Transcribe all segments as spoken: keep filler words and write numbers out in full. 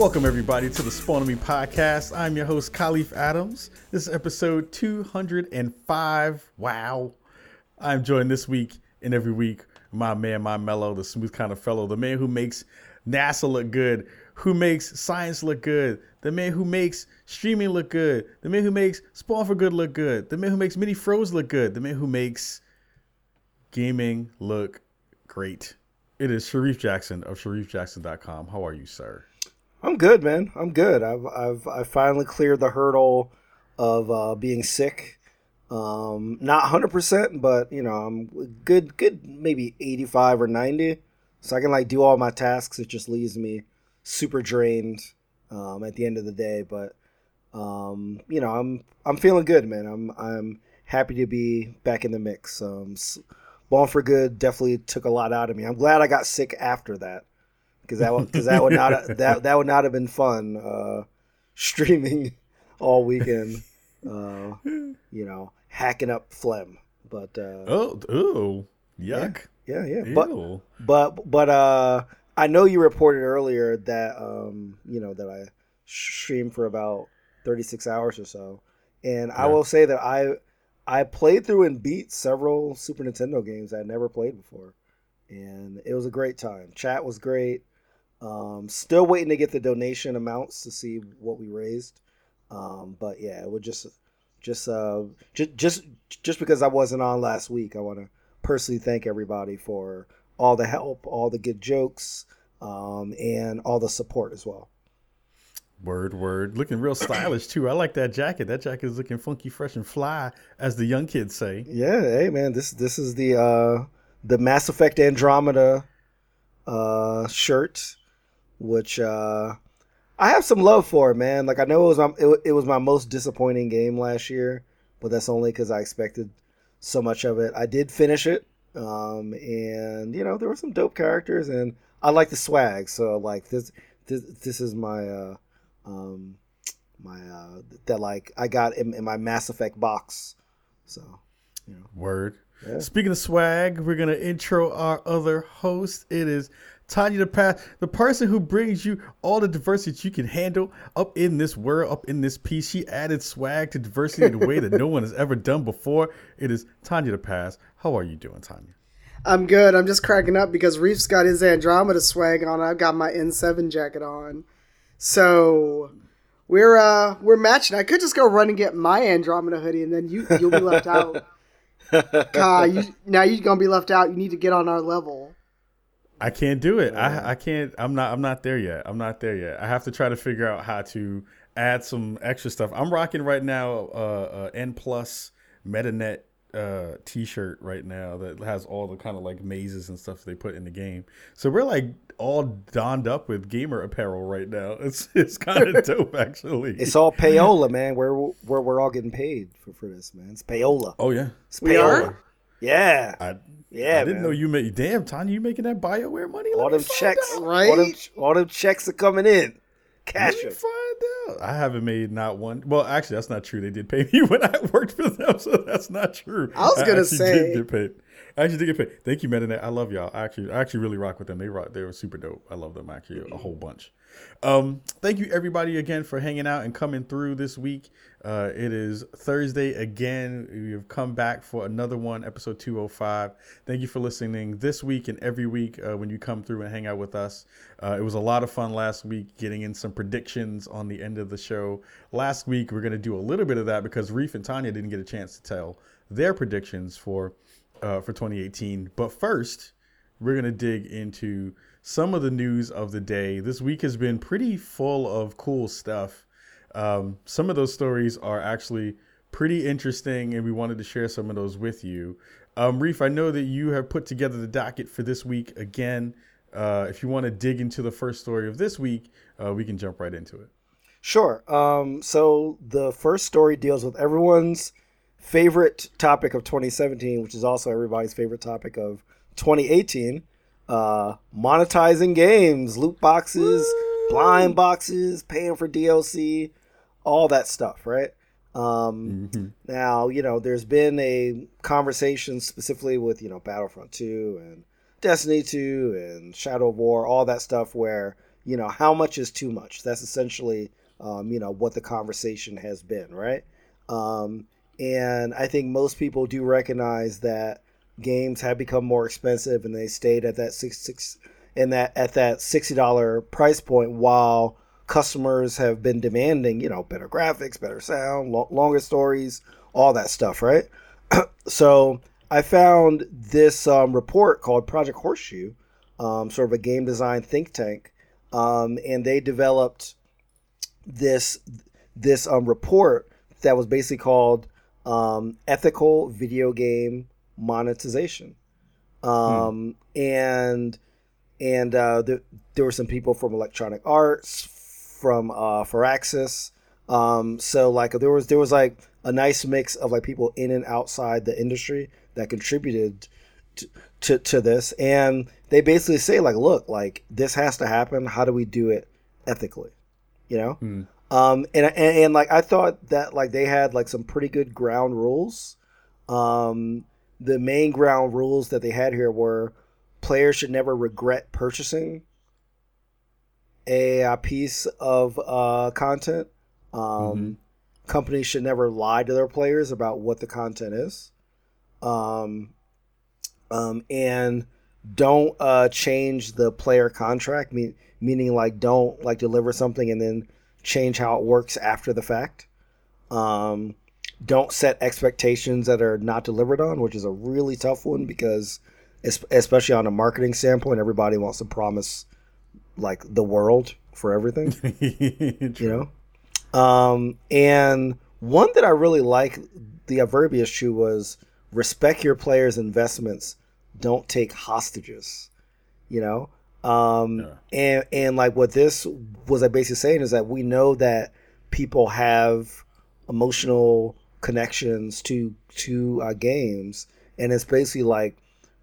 Welcome everybody to the Spawn of Me podcast. I'm your host Khalif Adams. This is episode two hundred five. Wow. I'm joined this week and every week my man, my mellow, the smooth kind of fellow, the man who makes NASA look good, who makes science look good, the man who makes streaming look good, the man who makes Spawn for Good look good, the man who makes Mini Froze look good, the man who makes gaming look great. It is Sharif Jackson of Sharif Jackson dot com. How are you, sir? I'm good, man. I'm good. I've I've I finally cleared the hurdle of uh, being sick. Um, not one hundred percent, but you know, I'm good. Good, maybe eighty-five or ninety, so I can like do all my tasks. It just leaves me super drained um, at the end of the day. But um, you know, I'm I'm feeling good, man. I'm I'm happy to be back in the mix. Um, Spawn for Good definitely took a lot out of me. I'm glad I got sick after that. Because that, cause that would not that that would not have been fun uh, streaming all weekend, uh, you know, hacking up phlegm. But uh, oh, ooh, yuck! Yeah, yeah, yeah. But but but uh, I know you reported earlier that um, you know that I streamed for about thirty-six hours or so, and yeah. I will say that I I played through and beat several Super Nintendo games I never played before, and it was a great time. Chat was great. Um, still waiting to get the donation amounts to see what we raised. Um, but yeah, it would just, just, uh, just, just, just because I wasn't on last week, I want to personally thank everybody for all the help, all the good jokes, um, and all the support as well. Word, word. Looking real stylish too. I like that jacket. That jacket is looking funky, fresh, and fly, as the young kids say. Yeah. Hey man, this, this is the, uh, the Mass Effect Andromeda, uh, shirt. Which uh, I have some love for, man. Like I know it was my it, it was my most disappointing game last year, but that's only because I expected so much of it. I did finish it, um, and you know there were some dope characters, and I like the swag. So like this this this is my uh, um, my uh, that like I got in, in my Mass Effect box. So you know. Word. Yeah. Speaking of swag, we're gonna intro our other host. It is Tanya the pass, the person who brings you all the diversity that you can handle up in this world, up in this piece. She added swag to diversity in a way that no one has ever done before. It is Tanya the pass. How are you doing, Tanya? I'm good. I'm just cracking up because Reef's got his Andromeda swag on. I've got my N seven jacket on. So we're uh, we're matching. I could just go run and get my Andromeda hoodie, and then you you'll be left out. Uh, you, now you're gonna be left out. You need to get on our level. I can't do it. I I can't. I'm not. I'm not there yet. I'm not there yet. I have to try to figure out how to add some extra stuff. I'm rocking right now uh, uh N plus MetaNet uh, T-shirt right now that has all the kind of like mazes and stuff they put in the game. So we're like all donned up with gamer apparel right now. It's it's kind of dope actually. It's all payola, man. We're we're we're all getting paid for, for this, man. It's payola. Oh yeah, it's payola. We are? Yeah. I, Yeah, I didn't man. know you made. Damn, Tanya, you making that BioWare money? All them checks, out. right? All them, all them checks are coming in. Cash Let me find out. I haven't made not one. Well, actually, that's not true. They did pay me when I worked for them, so that's not true. I was gonna I say, did get paid. I actually did get paid. Thank you, MetaNet. I love y'all. I actually, I actually really rock with them. They rock. They were super dope. I love them actually mm-hmm. a whole bunch. Um, thank you everybody again for hanging out and coming through this week. Uh, it is Thursday again. We have come back for another one, episode two oh five. Thank you for listening this week and every week uh, when you come through and hang out with us. Uh, it was a lot of fun last week getting in some predictions on the end of the show. Last week, we're going to do a little bit of that because Reef and Tanya didn't get a chance to tell their predictions for, uh, for twenty eighteen. But first, we're going to dig into some of the news of the day. This week has been pretty full of cool stuff. Um, some of those stories are actually pretty interesting, and we wanted to share some of those with you. Um, Reef, I know that you have put together the docket for this week again. Uh, if you want to dig into the first story of this week, uh, we can jump right into it. Sure. Um, so the first story deals with everyone's favorite topic of twenty seventeen, which is also everybody's favorite topic of twenty eighteen, uh, monetizing games, loot boxes, Woo! blind boxes, paying for D L C. All that stuff, right? Um, mm-hmm. Now, you know, there's been a conversation specifically with, you know, Battlefront two and Destiny two and Shadow of War, all that stuff where you know, how much is too much? That's essentially, um, you know, what the conversation has been, right? Um, and I think most people do recognize that games have become more expensive, and they stayed at that six six and that at that sixty dollars price point while customers have been demanding, you know, better graphics, better sound, lo- longer stories, all that stuff, right? So I found this um, report called Project Horseshoe, um, sort of a game design think tank, um, and they developed this this um, report that was basically called um, Ethical Video Game Monetization. Um, hmm. And and uh, there, there were some people from Electronic Arts, from uh, Firaxis. Um, so like there was there was like a nice mix of like people in and outside the industry that contributed to, to to this, and they basically say like, look, like this has to happen. How do we do it ethically? You know, mm. um, and, and and like I thought that like they had like some pretty good ground rules. Um, the main ground rules that they had here were players should never regret purchasing a, a piece of uh, content. Um, mm-hmm. Companies should never lie to their players about what the content is, um, um, and don't uh, change the player contract. Mean, meaning, like, don't like deliver something and then change how it works after the fact. Um, don't set expectations that are not delivered on, which is a really tough one because, especially on a marketing standpoint, everybody wants to promise like the world for everything. You know. Um, and one that I really like, the Averbius shoe, was respect your players' investments. Don't take hostages, you know? Um, yeah. and, and like what this was like basically saying is that we know that people have emotional connections to, to uh, games. And it's basically like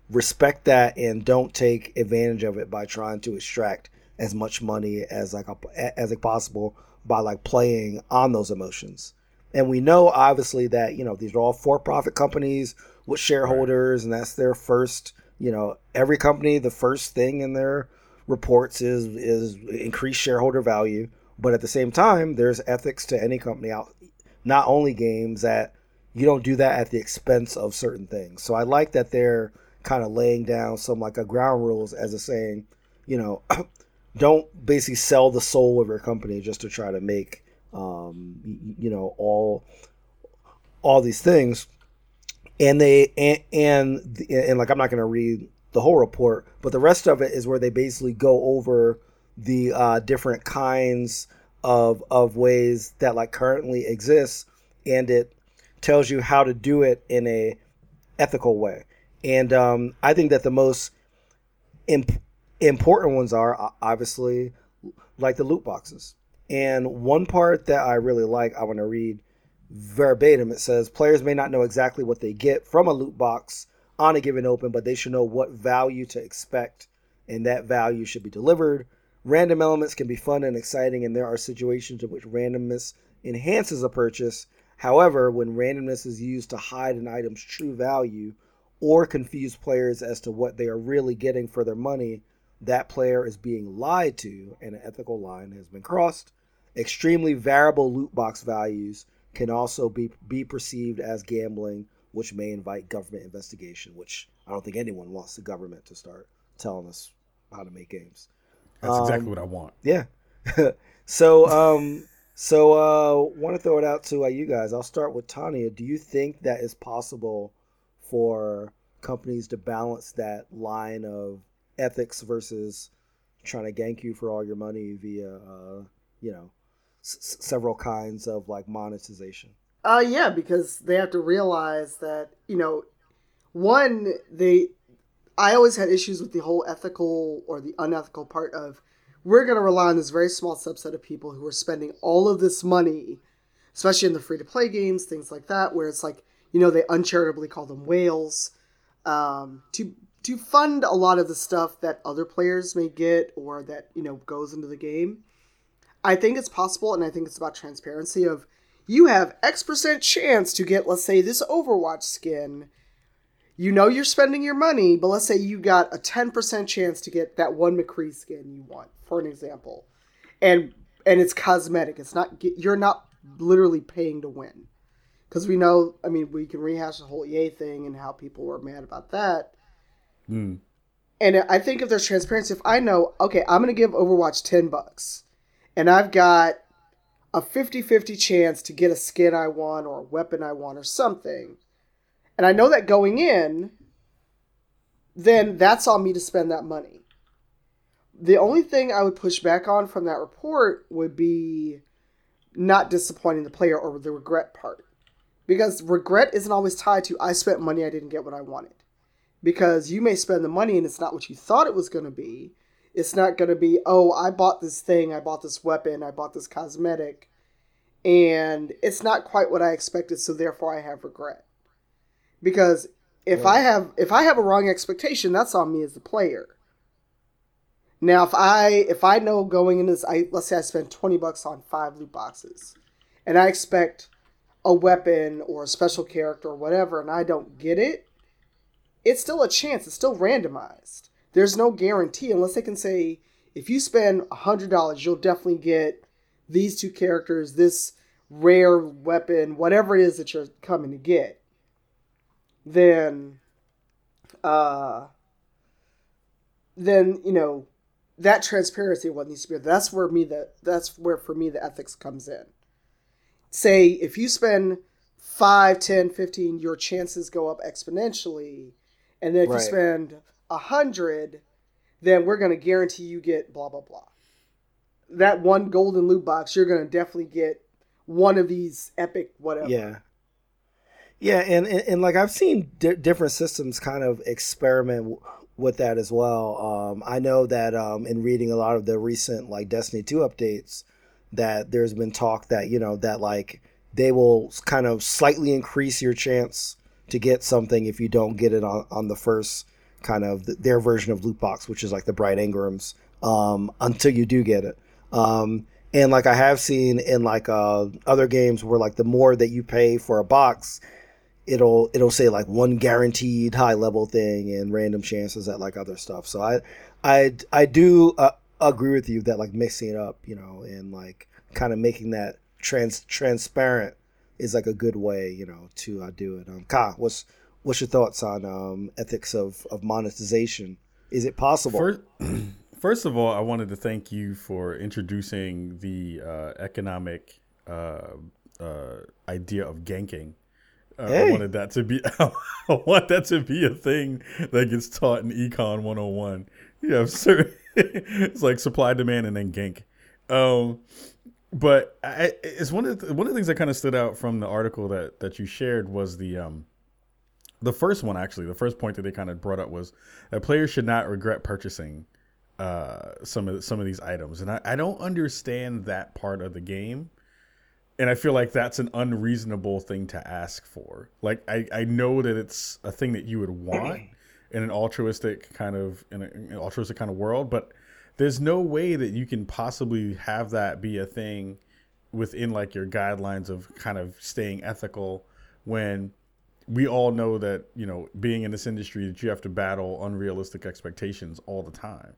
respect that and don't take advantage of it by trying to extract as much money as like, a, as like possible by like playing on those emotions. And we know obviously that, you know, these are all for-profit companies with shareholders, and that's their first, you know, every company, the first thing in their reports is, is increased shareholder value. But at the same time, there's ethics to any company out, not only games, that you don't do that at the expense of certain things. So I like that they're kind of laying down some like a ground rules as a saying, you know, don't basically sell the soul of your company just to try to make, um, you know, all, all these things. And they, and, and, and like, I'm not going to read the whole report, but the rest of it is where they basically go over the, uh, different kinds of, of ways that like currently exist. And it tells you how to do it in a ethical way. And, um, I think that the most important, important ones are obviously like the loot boxes. And one part that I really like, I want to read verbatim. It says players may not know exactly what they get from a loot box on a given open, but they should know what value to expect, and that value should be delivered. Random elements can be fun and exciting, and there are situations in which randomness enhances a purchase. However, when randomness is used to hide an item's true value or confuse players as to what they are really getting for their money, that player is being lied to, and an ethical line has been crossed. Extremely variable loot box values can also be be perceived as gambling, which may invite government investigation, which I don't think anyone wants the government to start telling us how to make games. That's um, exactly what I want. Yeah. so um, so uh, want to throw it out to uh, you guys. I'll start with Tanya. Do you think that it's possible for companies to balance that line of ethics versus trying to gank you for all your money via, uh, you know, s- several kinds of like monetization? Uh, yeah, because they have to realize that, you know, one, they, I always had issues with the whole ethical or the unethical part of, we're going to rely on this very small subset of people who are spending all of this money, especially in the free to play games, things like that, where it's like, you know, they uncharitably call them whales, um, to, to fund a lot of the stuff that other players may get or that, you know, goes into the game. I think it's possible, and I think it's about transparency of, you have X percent chance to get, let's say, this Overwatch skin. you know you're spending your money, but let's say you got a ten percent chance to get that one McCree skin you want, for an example. And and it's cosmetic. It's not, you're not literally paying to win. Because we know, I mean, we can rehash the whole E A thing and how people were mad about that. Mm. And I think if there's transparency, if I know, okay, I'm going to give Overwatch ten bucks, and I've got a fifty-fifty chance to get a skin I want or a weapon I want or something, and I know that going in, then that's on me to spend that money. The only thing I would push back on from that report would be not disappointing the player or the regret part. Because regret isn't always tied to, I spent money, I didn't get what I wanted. Because you may spend the money and it's not what you thought it was going to be. It's not going to be, oh, I bought this thing, I bought this weapon, I bought this cosmetic, and it's not quite what I expected, so therefore I have regret. Because if yeah. I have if I have a wrong expectation, that's on me as the player. Now, if I if I know going into this, I, let's say I spend twenty bucks on five loot boxes, and I expect a weapon or a special character or whatever, and I don't get it, it's still a chance. It's still randomized. There's no guarantee unless they can say, if you spend one hundred dollars, you'll definitely get these two characters, this rare weapon, whatever it is that you're coming to get. Then, uh, then you know, that transparency what needs to be. That's where me the that's where for me the ethics comes in. Say if you spend five, ten, fifteen, your chances go up exponentially, and then if right. you spend a hundred, then we're going to guarantee you get blah blah blah. That one golden loot box, you're going to definitely get one of these epic whatever. Yeah. Yeah, and, and, and like I've seen di- different systems kind of experiment w- with that as well. Um, I know that um, in reading a lot of the recent like Destiny two updates, that there's been talk that, you know, that like they will kind of slightly increase your chance to get something if you don't get it on, on the first kind of th- their version of loot box, which is like the Bright Ingrams, um, until you do get it. Um, and like I have seen in like uh, other games where like the more that you pay for a box, it'll it'll say like one guaranteed high level thing and random chances at like other stuff. So I I I do uh, agree with you that like mixing it up, you know, and like kind of making that trans transparent is like a good way, you know, to uh, do it. Um, Ka, what's what's your thoughts on um, ethics of, of monetization? Is it possible? First, first of all, I wanted to thank you for introducing the uh, economic uh, uh, idea of ganking. Uh, hey. I wanted that to be I want that to be a thing that gets taught in Econ one oh one. You have certain it's like supply, demand, and then gank. Um, but I, it's one of the, one of the things that kind of stood out from the article that that you shared was the um the first one actually. The first point that they kind of brought up was that players should not regret purchasing uh some of some of these items, and I, I don't understand that part of the game. And I feel like that's an unreasonable thing to ask for. Like, I, I know that it's a thing that you would want in an altruistic kind of in, a, in an altruistic kind of world, but there's no way that you can possibly have that be a thing within like your guidelines of kind of staying ethical when we all know that, you know, being in this industry that you have to battle unrealistic expectations all the time,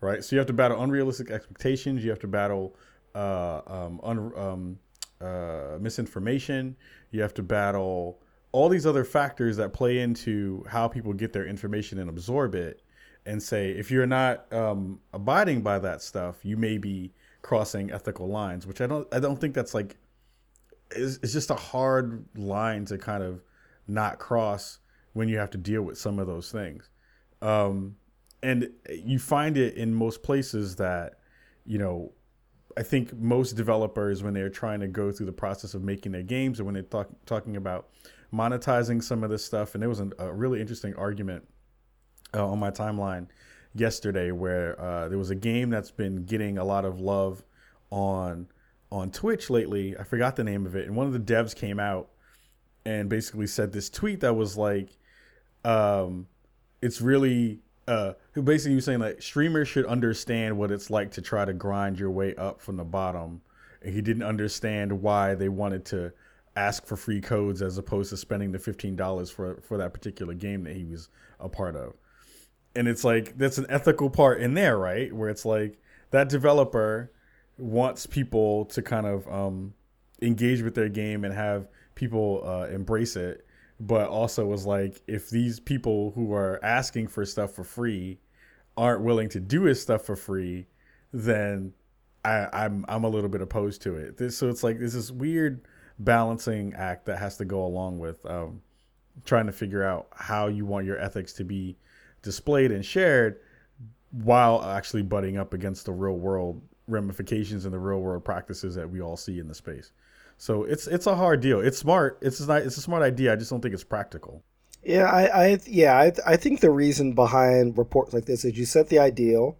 right? So you have to battle unrealistic expectations. You have to battle uh, um, un um, Uh, misinformation. You have to battle all these other factors that play into how people get their information and absorb it, and say if you're not um, abiding by that stuff, you may be crossing ethical lines, which I don't I don't think that's like it's, it's just a hard line to kind of not cross when you have to deal with some of those things, um, and you find it in most places that, you know, I think most developers, when they're trying to go through the process of making their games, or when they're talk, talking about monetizing some of this stuff, and there was an, a really interesting argument uh, on my timeline yesterday where uh, there was a game that's been getting a lot of love on on Twitch lately. I forgot the name of it, and one of the devs came out and basically said this tweet that was like, um, "It's really." Uh, who basically was saying like streamers should understand what it's like to try to grind your way up from the bottom, and he didn't understand why they wanted to ask for free codes as opposed to spending the fifteen dollars for, for that particular game that he was a part of. And it's like, that's an ethical part in there, right? Where it's like that developer wants people to kind of um, engage with their game and have people uh, embrace it. But also was like, if these people who are asking for stuff for free aren't willing to do his stuff for free, then I, I'm I'm a little bit opposed to it. This, so it's like this is weird balancing act that has to go along with um, trying to figure out how you want your ethics to be displayed and shared while actually butting up against the real world ramifications and the real world practices that we all see in the space. So it's it's a hard deal. It's smart. It's not. It's a smart idea. I just don't think it's practical. Yeah, I, I yeah, I, I think the reason behind reports like this is you set the ideal,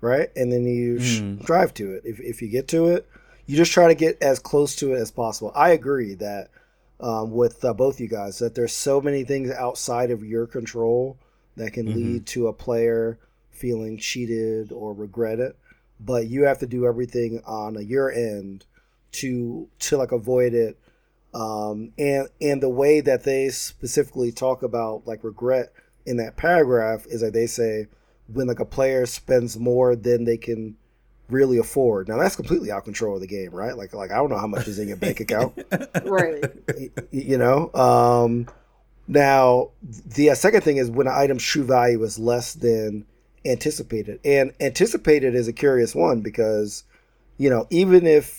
right, and then you mm. drive to it. If if you get to it, you just try to get as close to it as possible. I agree that um, with uh, both you guys that there's so many things outside of your control that can mm-hmm. lead to a player feeling cheated or regret it, but you have to do everything on your end to to like avoid it, um and and the way that they specifically talk about like regret in that paragraph is that they say when like a player spends more than they can really afford. Now that's completely out of control of the game, right? Like like I don't know how much is in your bank account. Right, you know. Um now the second thing is when an item's true value is less than anticipated, and anticipated is a curious one because, you know, even if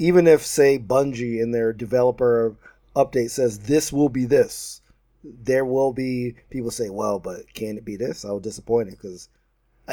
Even if, say, Bungie in their developer update says this will be this, there will be people say, well, but can it be this? I was disappointed because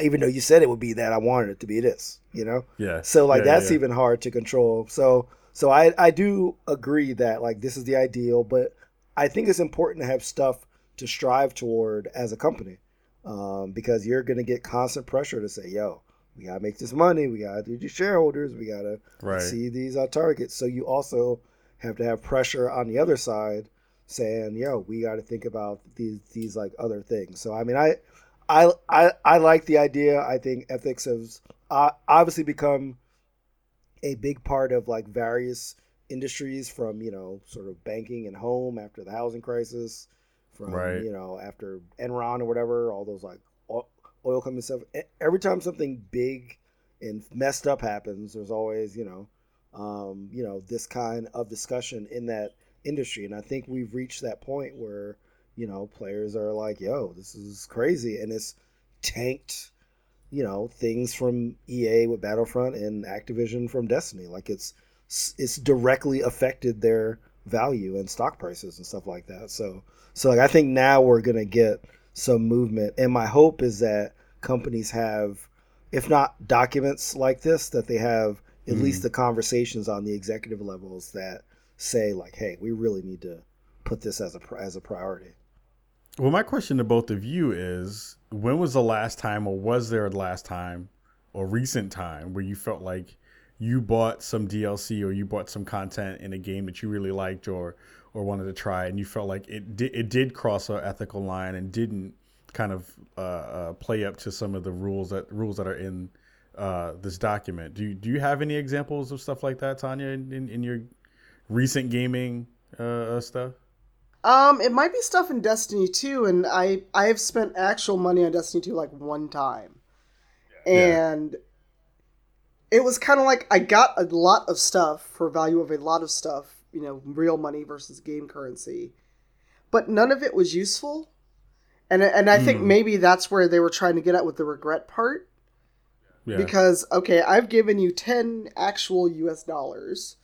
even though you said it would be that, I wanted it to be this, you know? Yeah. So, like, yeah, that's yeah. even hard to control. So so I, I do agree that, like, this is the ideal, but I think it's important to have stuff to strive toward as a company um, because you're going to get constant pressure to say, yo, we got to make this money. We got to do these shareholders. We got to right. see these uh, targets. So you also have to have pressure on the other side saying, yo, we got to think about these, these like other things. So, I mean, I, I, I, I like the idea. I think ethics has uh, obviously become a big part of like various industries from, you know, sort of banking and home after the housing crisis from, right. you know, after Enron or whatever, all those like, all, oil company stuff. Every time something big and messed up happens, there's always, you know, um, you know, this kind of discussion in that industry. And I think we've reached that point where, you know, players are like, yo, this is crazy. And it's tanked, you know, things from E A with Battlefront and Activision from Destiny. Like it's, it's directly affected their value and stock prices and stuff like that. So, so like, I think now we're going to get some movement. And my hope is that companies have, if not documents like this, that they have at mm. least the conversations on the executive levels that say like, hey, we really need to put this as a, as a priority. Well, my question to both of you is, when was the last time, or was there a last time or recent time where you felt like you bought some D L C or you bought some content in a game that you really liked or or wanted to try, and you felt like it did, it did cross an ethical line and didn't kind of uh, uh, play up to some of the rules that rules that are in uh, this document? Do you, do you have any examples of stuff like that, Tanya, in, in, in your recent gaming uh, stuff? Um, it might be stuff in Destiny two, and I I have spent actual money on Destiny two like one time, yeah. and it was kind of like I got a lot of stuff for value of a lot of stuff. You know, real money versus game currency, but none of it was useful, and and I mm. think maybe that's where they were trying to get at with the regret part, yeah. because okay, I've given you ten actual U S dollars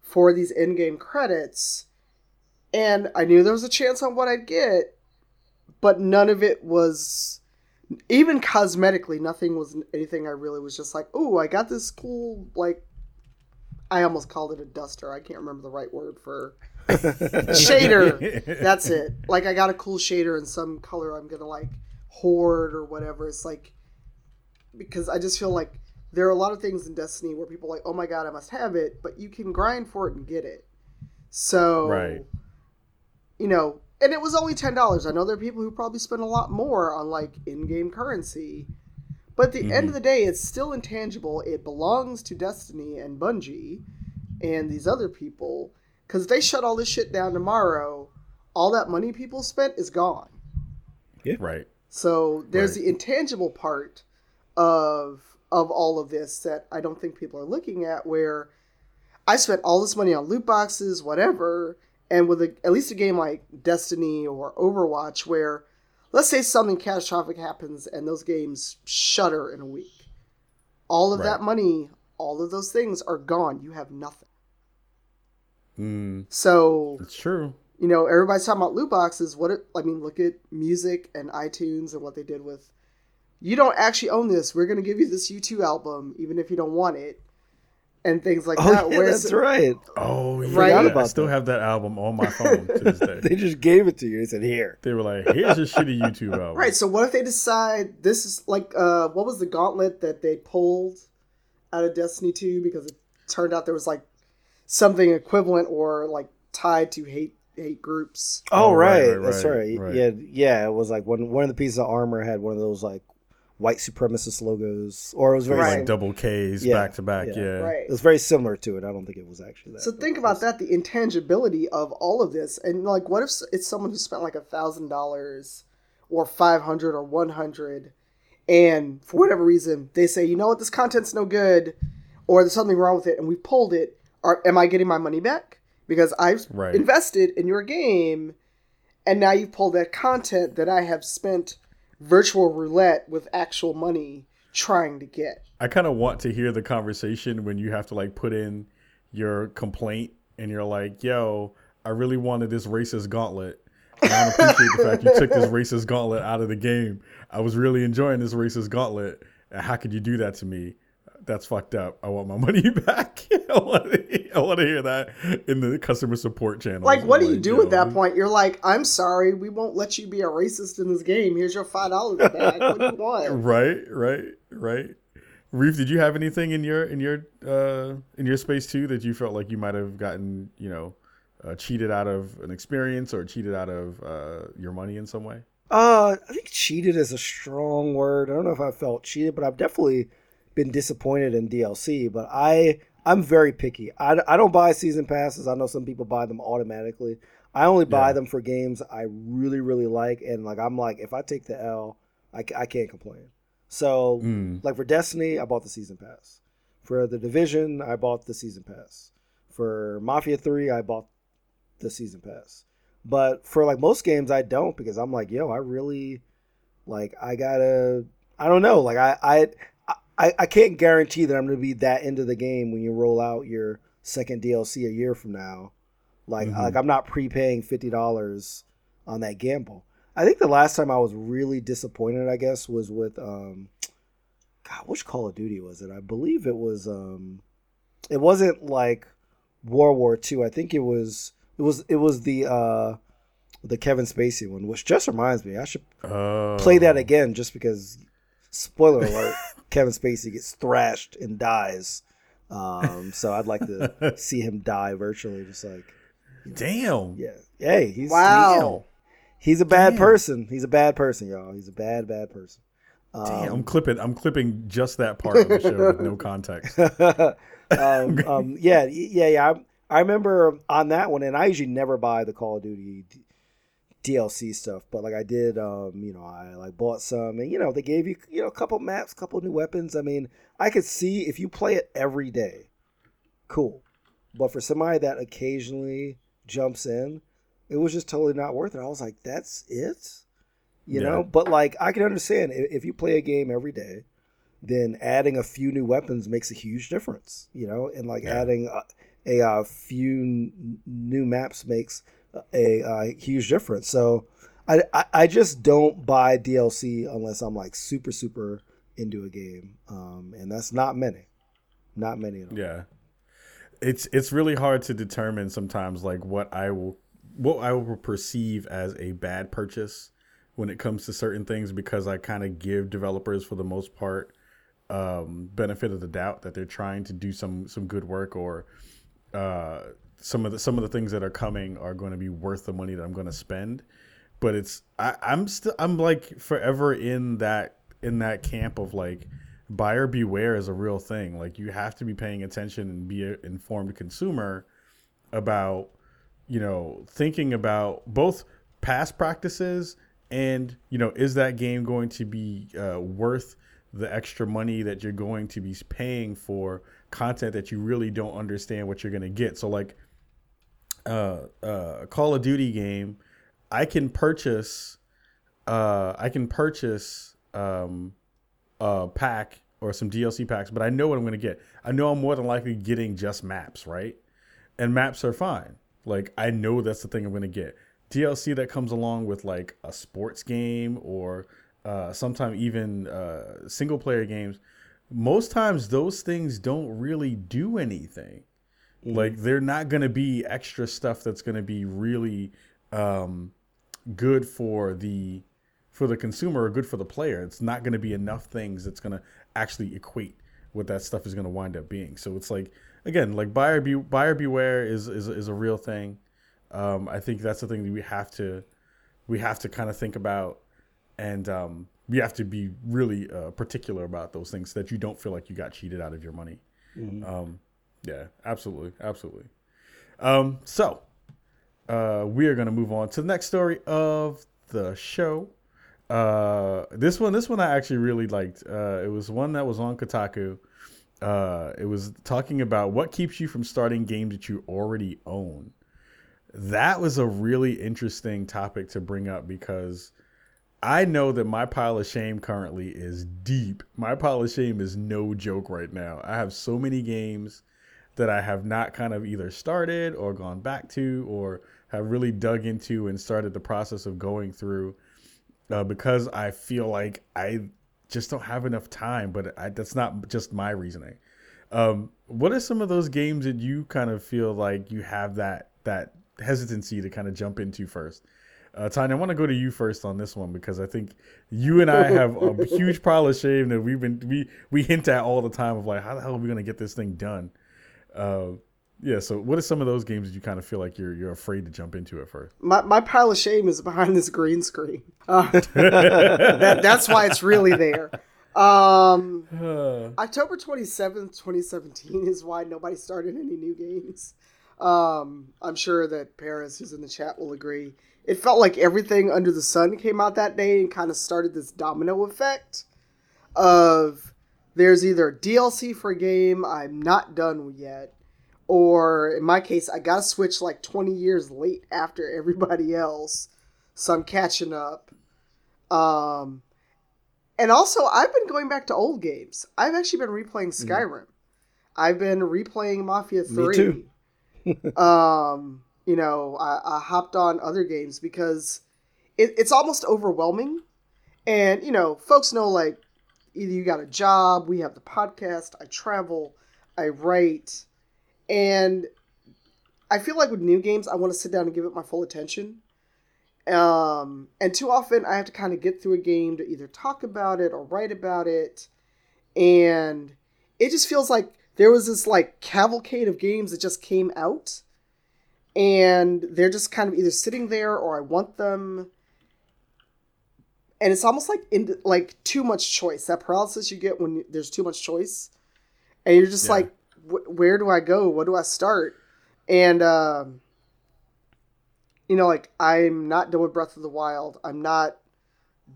for these in-game credits, and I knew there was a chance on what I'd get, but none of it was, even cosmetically, nothing was anything I really was just like, oh, I got this cool like. I almost called it a duster. I can't remember the right word for shader. That's it. Like I got a cool shader in some color I'm going to like hoard or whatever. It's like, because I just feel like there are a lot of things in Destiny where people are like, oh my God, I must have it, but you can grind for it and get it. So, right. you know, and it was only ten dollars. I know there are people who probably spend a lot more on like in-game currency, but at the mm-hmm. end of the day, it's still intangible. It belongs to Destiny and Bungie and these other people. Because if they shut all this shit down tomorrow, all that money people spent is gone. Yeah, right. So there's right. the intangible part of of all of this that I don't think people are looking at, where I spent all this money on loot boxes, whatever, and with a, at least a game like Destiny or Overwatch, where let's say something catastrophic happens and those games shutter in a week. All of right. that money, all of those things are gone. You have nothing. Mm, so it's true. You know, everybody's talking about loot boxes. What it, I mean, look at music and iTunes and what they did with, you don't actually own this, we're going to give you this U two album, even if you don't want it, and things like oh, that. Yeah, that's it, right. Oh, yeah. Right? I, about I still that. have that album on my phone to this day. They just gave it to you. They said, here. They were like, here's a shitty YouTube album. Right, so what if they decide this is like, uh, what was the gauntlet that they pulled out of Destiny two because it turned out there was like something equivalent or like tied to hate Eight groups. Oh, oh right. Right, right, that's right. right. Yeah, yeah. It was like one one of the pieces of armor had one of those like white supremacist logos, or it was very right. like double K's yeah, back to back. Yeah, yeah. Right. It was very similar to it. I don't think it was actually that. So think about that, the intangibility of all of this, and like, what if it's someone who spent like a thousand dollars, or five hundred, or one hundred, and for whatever reason they say, you know what, this content's no good, or there's something wrong with it, and we pulled it. Are, am I getting my money back? Because I've right. invested in your game, and now you've pulled that content that I have spent virtual roulette with actual money trying to get. I kind of want to hear the conversation when you have to like put in your complaint and you're like, yo, I really wanted this racist gauntlet. And I don't appreciate the fact you took this racist gauntlet out of the game. I was really enjoying this racist gauntlet. How could you do that to me? That's fucked up. I want my money back. I, want to, I want to hear that in the customer support channel. Like, what do you like, do you know, at that point? You're like, I'm sorry, we won't let you be a racist in this game. Here's your five dollars back. What do you want? Right, right, right. Reef, did you have anything in your in your uh, in your space too that you felt like you might have gotten, you know, uh, cheated out of an experience or cheated out of uh, your money in some way? Uh, I think cheated is a strong word. I don't know if I felt cheated, but I've definitely been disappointed in D L C, but I I'm very picky. I, I don't buy season passes. I know some people buy them automatically. I only buy yeah. them for games I really really like, and like I'm like, if I take the L, I, I can't complain. So mm. like for Destiny, I bought the season pass. For The Division, I bought the season pass. For Mafia three, I bought the season pass. But for like most games, I don't, because I'm like, yo, I really like I gotta I don't know like I I. I, I can't guarantee that I'm going to be that into the game when you roll out your second D L C a year from now. Like, mm-hmm. like I'm not prepaying fifty dollars on that gamble. I think the last time I was really disappointed, I guess, was with, um, God, which Call of Duty was it? I believe it was, um, it wasn't like World War Two. I think it was, it was, it was the, uh, the Kevin Spacey one, which just reminds me, I should oh. play that again just because, spoiler alert. Kevin Spacey gets thrashed and dies, um, so I'd like to see him die virtually, just like, you know, damn, yeah, hey, he's wow, he, he's a bad damn. person, he's a bad person, y'all, he's a bad, bad person. Um, damn, I'm clipping, I'm clipping just that part of the show with no context. um, um, yeah, yeah, yeah. I, I remember on that one, and I usually never buy the Call of Duty D- DLC stuff, but like I did, um, you know, I like bought some, and you know, they gave you, you know, a couple maps, a couple new weapons. I mean, I could see if you play it every day, cool, but for somebody that occasionally jumps in, it was just totally not worth it. I was like, that's it, you yeah. know. But like, I can understand if you play a game every day, then adding a few new weapons makes a huge difference, you know, and like yeah. adding a, a, a few n- new maps makes A, a huge difference. So I, I I just don't buy D L C unless I'm like super super into a game, um, and that's not many, not many at all. Yeah, it's it's really hard to determine sometimes like what I will what I will perceive as a bad purchase when it comes to certain things, because I kind of give developers for the most part um, benefit of the doubt that they're trying to do some some good work, or uh, some of the some of the things that are coming are going to be worth the money that I'm going to spend. But it's I, I'm still I'm like forever in that in that camp of like buyer beware is a real thing. Like you have to be paying attention and be an informed consumer about you know, thinking about both past practices and, you know, is that game going to be uh, worth the extra money that you're going to be paying for content that you really don't understand what you're going to get. So like uh, uh, a Call of Duty game, I can purchase, uh, I can purchase um, a pack or some D L C packs, but I know what I'm going to get. I know I'm more than likely getting just maps, right? And maps are fine. Like, I know that's the thing I'm going to get. D L C that comes along with like a sports game or uh, sometimes even uh, single player games. Most times those things don't really do anything. Mm-hmm. Like, they're not going to be extra stuff that's going to be really um, good for the for the consumer or good for the player. It's not going to be enough things that's going to actually equate what that stuff is going to wind up being. So it's like, again, like buyer be, buyer beware is, is is a real thing. Um, I think that's the thing that we have to we have to kind of think about, and um, we have to be really uh, particular about those things so that you don't feel like you got cheated out of your money. Mm-hmm. Um, yeah, absolutely, absolutely. Um, so uh, we are going to move on to the next story of the show. Uh, this one, this one I actually really liked. Uh, it was one that was on Kotaku. Uh, it was talking about what keeps you from starting games that you already own. That was a really interesting topic to bring up because I know that my pile of shame currently is deep. My pile of shame is no joke right now. I have so many games that I have not kind of either started or gone back to or have really dug into and started the process of going through. Uh, because I feel like I just don't have enough time, but I, that's not just my reasoning. Um, what are some of those games that you kind of feel like you have that that hesitancy to kind of jump into first? Uh, Tanya, I want to go to you first on this one because I think you and I have a huge pile of shame that we've been we we hint at all the time of like, how the hell are we going to get this thing done? Uh, Yeah, so what are some of those games that you kind of feel like you're you're afraid to jump into at first? My my pile of shame is behind this green screen. Uh, that, that's why it's really there. Um, October twenty-seventh, twenty seventeen is why nobody started any new games. Um, I'm sure that Paris, who's in the chat, will agree. It felt like everything under the sun came out that day and kind of started this domino effect of there's either D L C for a game I'm not done yet, or in my case, I got to Switch like twenty years late after everybody else. So I'm catching up. Um, and also, I've been going back to old games. I've actually been replaying Skyrim. Mm. I've been replaying Mafia three. Me too. um, you know, I, I hopped on other games because it, it's almost overwhelming. And, you know, folks know, like, either you got a job, we have the podcast, I travel, I write. And I feel like with new games, I want to sit down and give it my full attention. Um, and too often, I have to kind of get through a game to either talk about it or write about it. And it just feels like there was this like cavalcade of games that just came out. And they're just kind of either sitting there or I want them. And it's almost like in, like too much choice. That paralysis you get when there's too much choice. And you're just yeah. like, where do I go? What do I start? And, um, you know, like I'm not done with Breath of the Wild. I'm not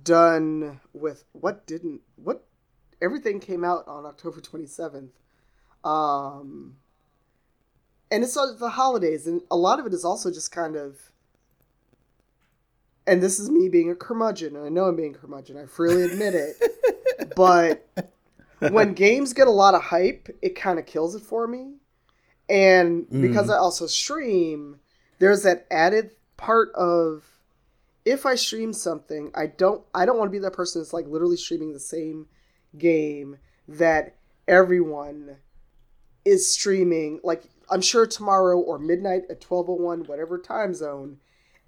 done with what didn't, what everything came out on October twenty-seventh. Um, and it's the holidays and a lot of it is also just kind of, and this is me being a curmudgeon. And I know I'm being a curmudgeon. I freely admit it, but when games get a lot of hype, it kind of kills it for me. And because mm. I also stream, there's that added part of if I stream something, I don't I don't want to be that person that's like literally streaming the same game that everyone is streaming. Like I'm sure tomorrow or midnight at twelve oh one, whatever time zone,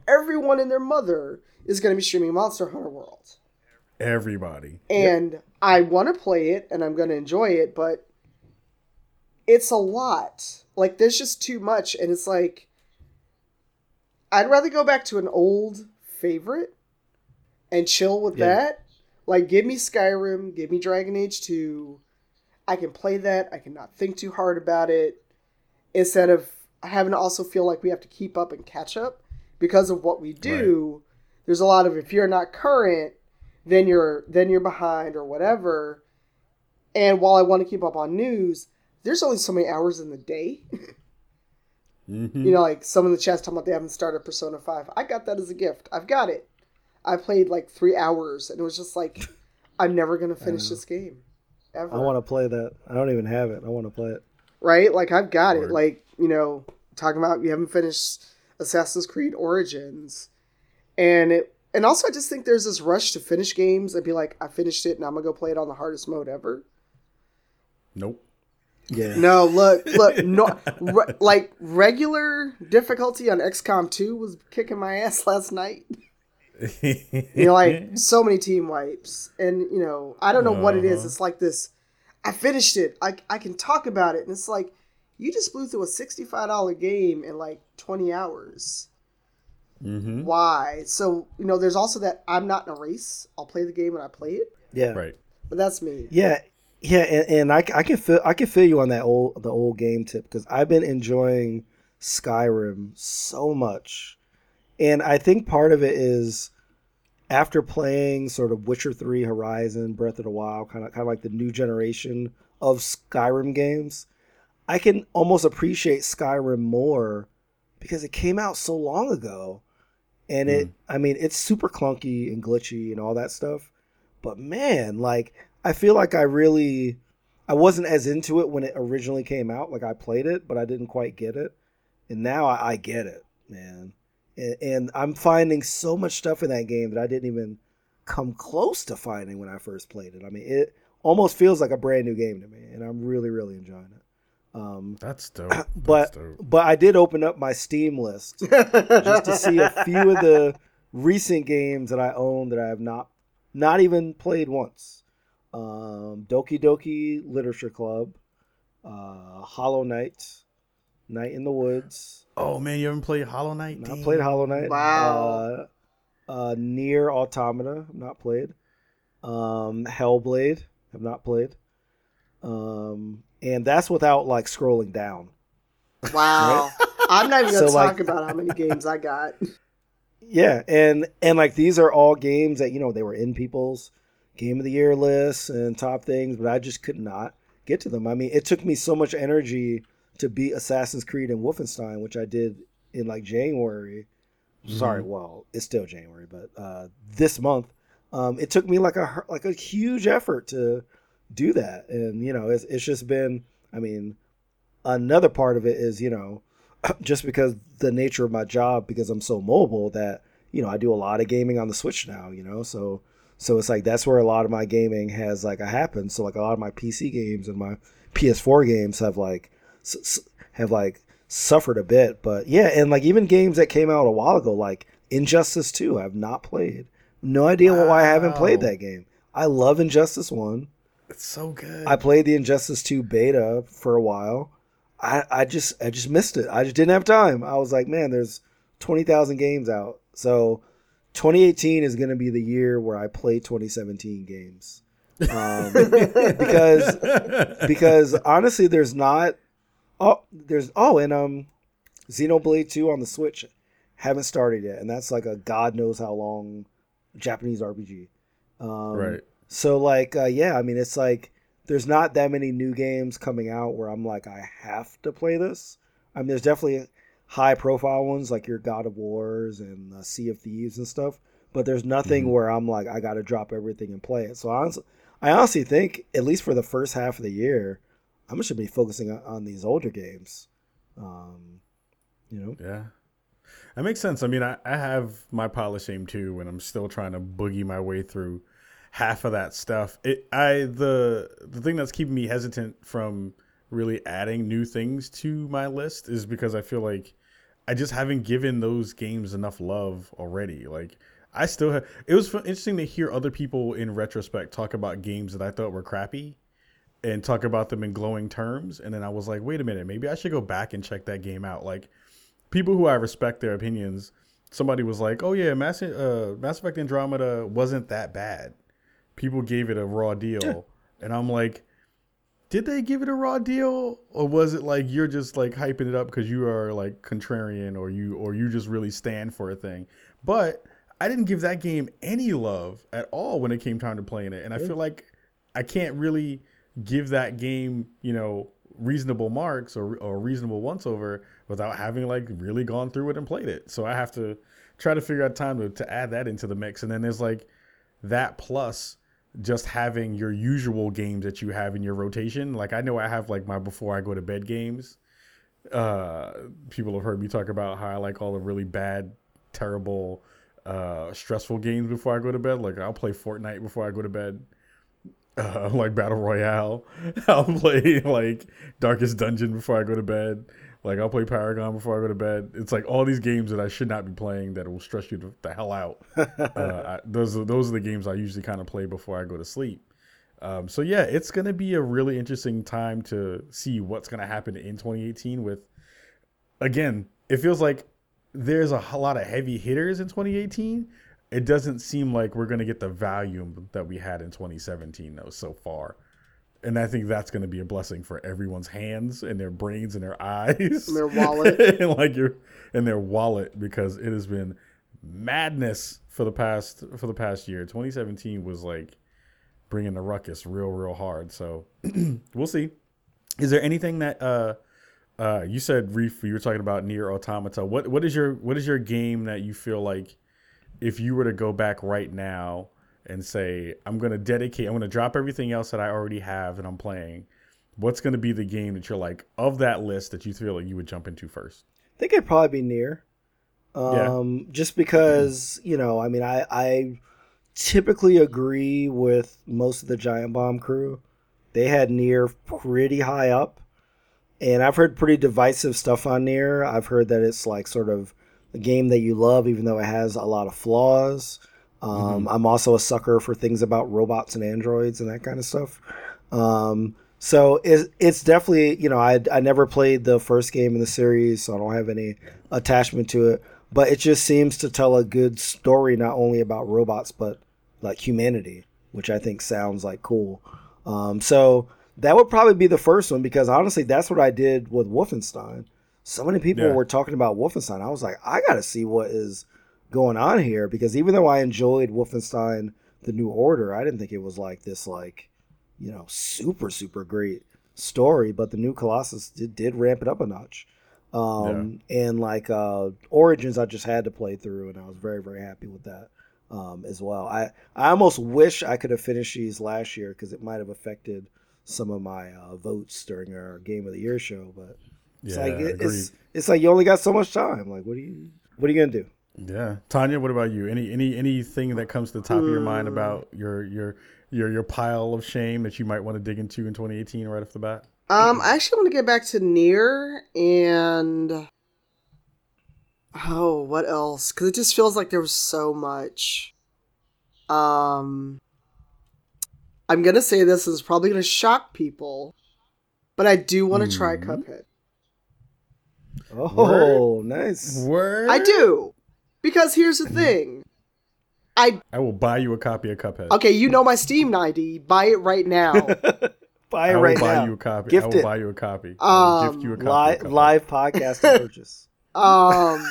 everyone and their mother is going to be streaming Monster Hunter World. Everybody. And yep. I want to play it and I'm going to enjoy it, but it's a lot. Like there's just too much. And it's like, I'd rather go back to an old favorite and chill with yeah. that. Like give me Skyrim, give me Dragon Age two. I can play that. I can not think too hard about it instead of I haven't also feel like we have to keep up and catch up because of what we do. Right. There's a lot of, if you're not current, then you're then you're behind or whatever. And while I want to keep up on news, there's only so many hours in the day. Mm-hmm. You know, like some in the chat's talking about they haven't started Persona five. I got that as a gift. I've got it. I played like three hours and it was just like, I'm never going to finish this game. Ever. I want to play that. I don't even have it. I want to play it. Right? Like I've got Word. it. Like, you know, talking about you haven't finished Assassin's Creed Origins. And it, and also I just think there's this rush to finish games and be like, I finished it and I'm going to go play it on the hardest mode ever. Nope. Yeah. No, look, look, no, re- like regular difficulty on X COM two was kicking my ass last night. You know, like so many team wipes, and you know, I don't know uh-huh. what it is. It's like this. I finished it. I I can talk about it, and it's like you just blew through a sixty-five dollars game in like twenty hours. Mm-hmm. Why? So you know, there's also that I'm not in a race. I'll play the game when I play it. Yeah, right. But that's me. Yeah. Yeah, and, and I, I can feel I can feel you on that old the old game tip because I've been enjoying Skyrim so much, and I think part of it is after playing sort of Witcher three, Horizon, Breath of the Wild, kind of kind of like the new generation of Skyrim games, I can almost appreciate Skyrim more because it came out so long ago, and it mm. I mean it's super clunky and glitchy and all that stuff, but man, like. I feel like I really, I wasn't as into it when it originally came out. Like I played it, but I didn't quite get it. And now I, I get it, man. And, and I'm finding so much stuff in that game that I didn't even come close to finding when I first played it. I mean, it almost feels like a brand new game to me, and I'm really, really enjoying it. Um, That's dope. That's but dope. But I did open up my Steam list just to see a few of the recent games that I own that I have not not even played once. Um, Doki Doki Literature Club, uh, Hollow Knight, Night in the Woods. Oh man, you haven't played Hollow Knight? I played Hollow Knight. Wow. Uh, uh, Nier Automata, I've not played. Um, Hellblade, I've not played. Um, and that's without like scrolling down. Wow. Right? I'm not even gonna so, talk like... about how many games I got. Yeah, and and like these are all games that you know they were in people's Game of the Year lists and top things, but I just could not get to them. I mean, it took me so much energy to beat Assassin's Creed and Wolfenstein, which I did in like January. Mm-hmm. Sorry, well, it's still January, but uh, this month, um, it took me like a like a huge effort to do that. And you know, it's it's just been. I mean, another part of it is you know, just because the nature of my job, because I'm so mobile that you know I do a lot of gaming on the Switch now. You know, so. So it's like that's where a lot of my gaming has like happened. So like a lot of my P C games and my P S four games have like have like suffered a bit. But yeah, and like even games that came out a while ago, like Injustice two, I've not played. No idea wow. why I haven't played that game. I love Injustice one. It's so good. I played the Injustice two beta for a while. I, I just I just missed it. I just didn't have time. I was like, man, there's twenty thousand games out. So. twenty eighteen is going to be the year where I play twenty seventeen games um, because because honestly, there's not oh there's oh and um, Xenoblade two on the Switch haven't started yet, and that's like a God knows how long Japanese R P G. Um, right. So like uh, yeah, I mean it's like there's not that many new games coming out where I'm like I have to play this. I mean there's definitely. High profile ones like your God of Wars and uh, Sea of Thieves and stuff, but there's nothing mm-hmm. where I'm like, I got to drop everything and play it. So honestly, I honestly think at least for the first half of the year, I'm just gonna be focusing on, on these older games. Um, you know? Yeah. That makes sense. I mean, I, I have my pile of shame too, and I'm still trying to boogie my way through half of that stuff. It, I, the, the thing that's keeping me hesitant from really adding new things to my list is because I feel like I just haven't given those games enough love already. Like I still have, it was interesting to hear other people in retrospect talk about games that I thought were crappy and talk about them in glowing terms. And then I was like, wait a minute, maybe I should go back and check that game out. Like people who I respect their opinions. Somebody was like, oh yeah, Mass, uh, Mass Effect Andromeda wasn't that bad. People gave it a raw deal. Yeah. And I'm like, did they give it a raw deal, or was it like you're just like hyping it up because you are like contrarian, or you or you just really stand for a thing? But I didn't give that game any love at all when it came time to playing it, and I feel like I can't really give that game, you know, reasonable marks or or reasonable once over without having like really gone through it and played it. So I have to try to figure out time to, to add that into the mix. And then there's like that plus just having your usual games that you have in your rotation. Like I know I have like my before I go to bed games. Uh, people have heard me talk about how I like all the really bad, terrible, uh, stressful games before I go to bed. Like I'll play Fortnite before I go to bed. Uh, like Battle Royale. I'll play like Darkest Dungeon before I go to bed. Like I'll play Paragon before I go to bed. It's like all these games that I should not be playing that will stress you the hell out. uh, I, those are, those are the games I usually kind of play before I go to sleep. Um, so yeah, it's going to be a really interesting time to see what's going to happen in twenty eighteen with, again, it feels like there's a lot of heavy hitters in twenty eighteen. It doesn't seem like we're going to get the volume that we had in twenty seventeen, though, so far. And I think that's going to be a blessing for everyone's hands and their brains and their eyes. And their wallet. and, like your, and their wallet, because it has been madness for the past for the past year. twenty seventeen was, like, bringing the ruckus real, real hard. So we'll see. Is there anything that uh, uh, you said, Reef, you were talking about Nier Automata. What What is your What is your game that you feel like, if you were to go back right now and say, I'm going to dedicate, I'm going to drop everything else that I already have and I'm playing, what's going to be the game that you're like, of that list that you feel like you would jump into first? I think it'd probably be Nier. Um, yeah. Just because, you know, I mean, I, I typically agree with most of the Giant Bomb crew. They had Nier pretty high up. And I've heard pretty divisive stuff on Nier. I've heard that it's like sort of a game that you love, even though it has a lot of flaws. Um, mm-hmm. I'm also a sucker for things about robots and androids and that kind of stuff. Um, so it's, it's definitely, you know, I I never played the first game in the series, so I don't have any attachment to it. But it just seems to tell a good story, not only about robots, but like humanity, which I think sounds like cool. Um, so that would probably be the first one, because honestly, that's what I did with Wolfenstein. So many people yeah. were talking about Wolfenstein. I was like, I got to see what is going on here, because even though I enjoyed Wolfenstein: The New Order, I didn't think it was like this, like, you know, super, super great story. But the new Colossus did, did ramp it up a notch. Um, yeah. And like uh, Origins, I just had to play through, and I was very, very happy with that um, as well. I, I almost wish I could have finished these last year, because it might have affected some of my uh, votes during our Game of the Year show, but... It's yeah, like it, it's it's like you only got so much time. Like, what are you what are you gonna do? Yeah, Tanya, what about you? Any any anything that comes to the top uh, of your mind about your your your your pile of shame that you might want to dig into in twenty eighteen right off the bat? Um, I actually want to get back to Nier and oh, what else? Because it just feels like there was so much. Um, I'm gonna say this is probably gonna shock people, but I do want to mm. try Cuphead. Oh, Word. nice. Word. I do. Because here's the thing. I I will buy you a copy of Cuphead. Okay, you know my Steam I D. Buy it right now. buy it I will right buy now. You a copy. Gift I will it. buy you a copy. I will um, gift you a copy. Li- live podcast to purchase. um,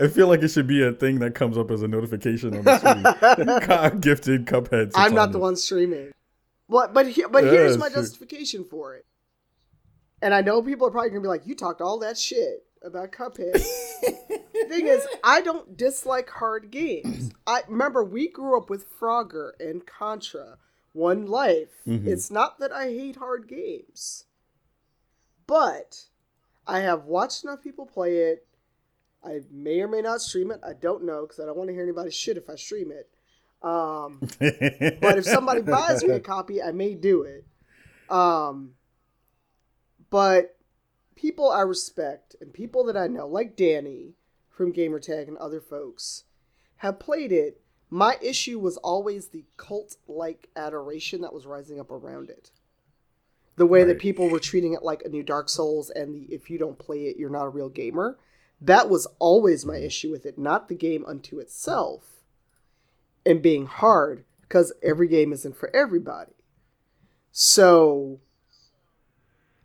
I feel like it should be a thing that comes up as a notification on the screen. Gifted Cuphead. I'm not the one streaming. Well, but he- but yeah, here's my justification for it. And I know people are probably going to be like, you talked all that shit about Cuphead. The thing is, I don't dislike hard games. I remember we grew up with Frogger and Contra, One Life. Mm-hmm. It's not that I hate hard games, but I have watched enough people play it. I may or may not stream it. I don't know, because I don't want to hear anybody's shit if I stream it. Um, but if somebody buys me a copy, I may do it. Um, but people I respect and people that I know, like Danny from Gamertag and other folks, have played it. My issue was always the cult-like adoration that was rising up around it. The way right. that people were treating it like a new Dark Souls, and the, if you don't play it, you're not a real gamer. That was always my issue with it, not the game unto itself and being hard, because every game isn't for everybody. So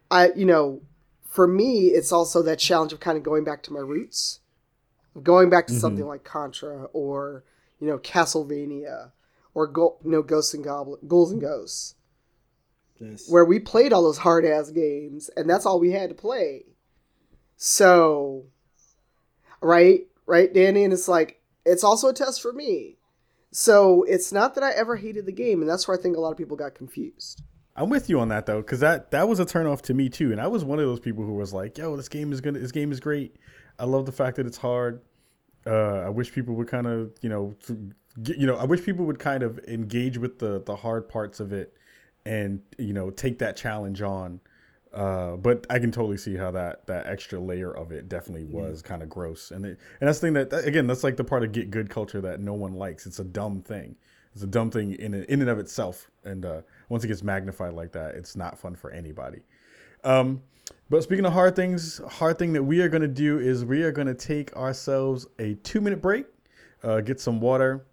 I, you know, for me, it's also that challenge of kind of going back to my roots, going back to mm-hmm. something like Contra or, you know, Castlevania or, Go- you know, Ghosts and Goblins, Ghouls and Ghosts, yes. where we played all those hard ass games and that's all we had to play. So, right, right, Danny? And it's like, it's also a test for me. So it's not that I ever hated the game, and that's where I think a lot of people got confused. I'm with you on that though, because that, that was a turnoff to me too, and I was one of those people who was like, "Yo, this game is gonna, this game is great. I love the fact that it's hard. Uh, I wish people would kind of, you know, get, you know, I wish people would kind of engage with the the hard parts of it, and you know, take that challenge on." Uh, but I can totally see how that that extra layer of it definitely was mm-hmm. kind of gross, and it, and that's the thing that, that again, that's like the part of get good culture that no one likes. It's a dumb thing. It's a dumb thing in in and of itself, and uh, once it gets magnified like that, it's not fun for anybody. Um, but speaking of hard things, hard thing that we are going to do is we are going to take ourselves a two-minute break, uh, get some water.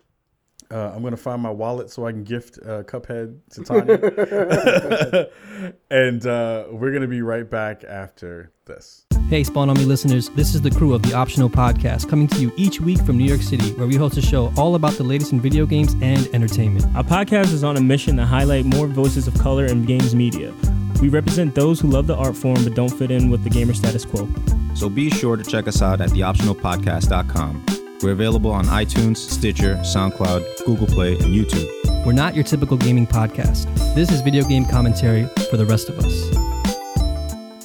Uh, I'm going to find my wallet so I can gift uh, Cuphead to Tanya. and uh, we're going to be right back after this. Hey, Spawn on Me listeners, this is the crew of the Optional Podcast coming to you each week from New York City, where we host a show all about the latest in video games and entertainment. Our podcast is on a mission to highlight more voices of color in games media. We represent those who love the art form but don't fit in with the gamer status quo. So be sure to check us out at the optional podcast dot com. We're available on iTunes, Stitcher, SoundCloud, Google Play, and YouTube. We're not your typical gaming podcast. This is video game commentary for the rest of us.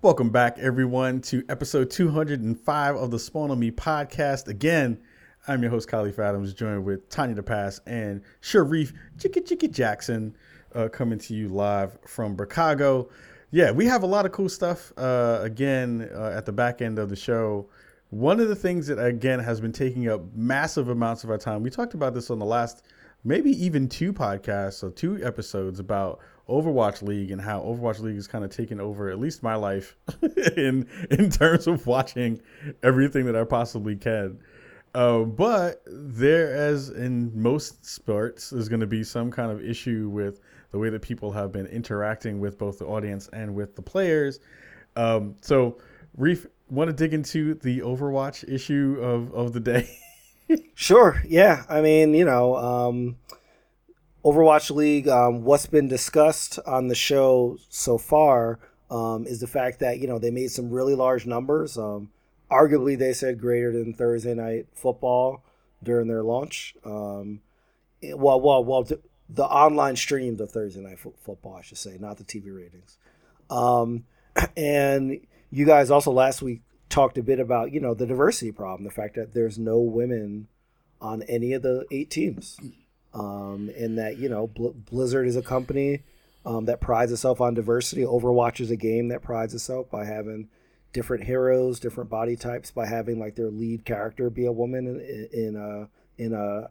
Welcome back, everyone, to episode two hundred five of the Spawn on Me podcast. Again, I'm your host, Khalif Adams, joined with Tanya the Pass and Sharif Chicka Chicka Jackson, uh, coming to you live from Chicago. Yeah, we have a lot of cool stuff, uh, again, uh, at the back end of the show. One of the things that, again, has been taking up massive amounts of our time, we talked about this on the last, maybe even two podcasts, so two episodes about Overwatch League and how Overwatch League has kind of taken over at least my life in in terms of watching everything that I possibly can. Uh, but there, as in most sports, is going to be some kind of issue with the way that people have been interacting with both the audience and with the players. Um, so, Reef, want to dig into the Overwatch issue of, of the day? Sure. Yeah. I mean, you know, um, Overwatch League, um, what's been discussed on the show so far um, is the fact that, you know, they made some really large numbers. Um, arguably, they said greater than Thursday Night Football during their launch. Um, well, well, well, the, the online streams of Thursday Night fo- Football, I should say, not the T V ratings. Um, and you guys also last week talked a bit about, you know, the diversity problem, the fact that there's no women on any of the eight teams, um, and that, you know, Blizzard is a company um, that prides itself on diversity. Overwatch is a game that prides itself by having different heroes, different body types, by having like their lead character be a woman in, in a in a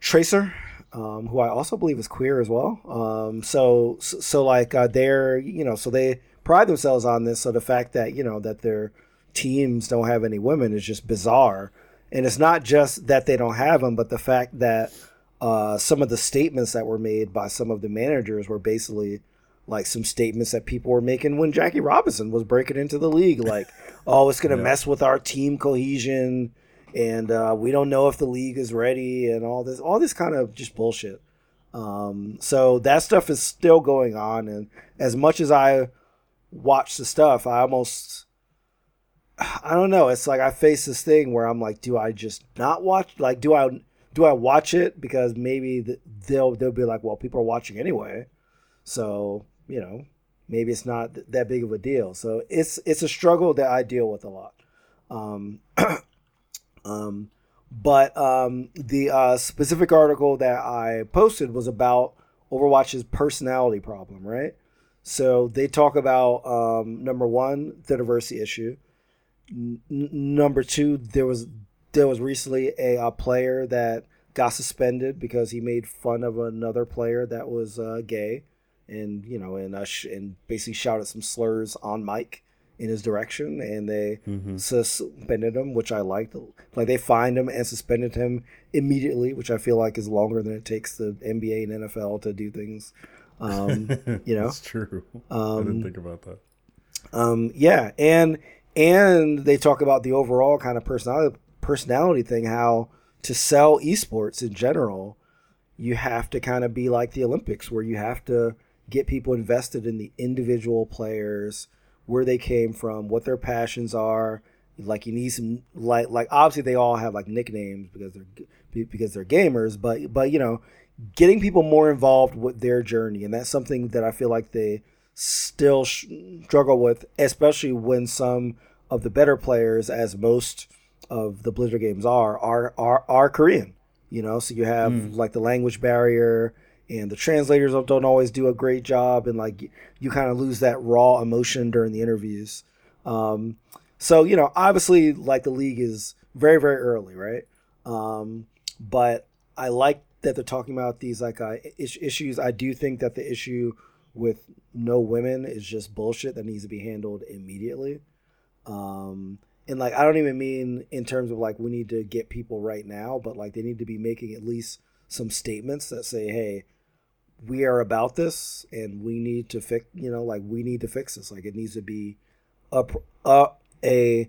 Tracer, um, who I also believe is queer as well. Um, so so like uh, they're you know so they. pride themselves on this, so the fact that you know that their teams don't have any women is just bizarre. And it's not just that they don't have them, but the fact that uh some of the statements that were made by some of the managers were basically like some statements that people were making when Jackie Robinson was breaking into the league, like oh it's gonna yeah. mess with our team cohesion, and uh we don't know if the league is ready, and all this all this kind of just bullshit. Um so that stuff is still going on, and as much as I watch the stuff, I almost I don't know it's like I face this thing where I'm like, do I just not watch, like do I do I watch it because maybe the, they'll they'll be like, well, people are watching anyway, so you know maybe it's not th- that big of a deal. So it's it's a struggle that I deal with a lot. um um but um the uh specific article that I posted was about Overwatch's personality problem, right? So they talk about, um, number one, the diversity issue. N- number two, there was there was recently a, a player that got suspended because he made fun of another player that was uh, gay, and you know, and uh, sh- and basically shouted some slurs on mic in his direction, and they mm-hmm. suspended him, which I liked. Like they fined him and suspended him immediately, which I feel like is longer than it takes the N B A and N F L to do things Um, you know, it's true. Um, I didn't think about that. Um, yeah, and and they talk about the overall kind of personality personality thing. How to sell esports in general, you have to kind of be like the Olympics, where you have to get people invested in the individual players, where they came from, what their passions are. Like you need some like like obviously they all have like nicknames because they're because they're gamers, but but you know, getting people more involved with their journey, and that's something that I feel like they still struggle with, especially when some of the better players, as most of the Blizzard games are, are are, are Korean. You know, so you have mm. like the language barrier, and the translators don't, don't always do a great job, and like you, you kind of lose that raw emotion during the interviews. Um, so you know, obviously, like the league is very very early, right? Um, but I like that they're talking about these like uh, is- issues. I do think that the issue with no women is just bullshit that needs to be handled immediately. Um, and like, I don't even mean in terms of like, we need to get people right now, but like they need to be making at least some statements that say, hey, we are about this and we need to fix, you know, like we need to fix this. Like it needs to be a, a, a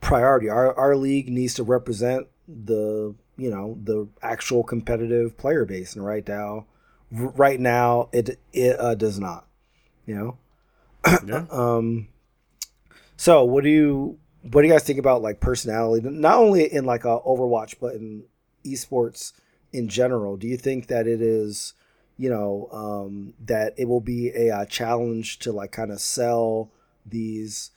priority. Our, our league needs to represent the, you know, the actual competitive player base. And right now, Right now, it it uh, does not, you know. Yeah. um. So, what do you what do you guys think about like personality, not only in like uh, Overwatch, but in esports in general? Do you think that it is, you know, um, that it will be a uh, challenge to like kind of sell these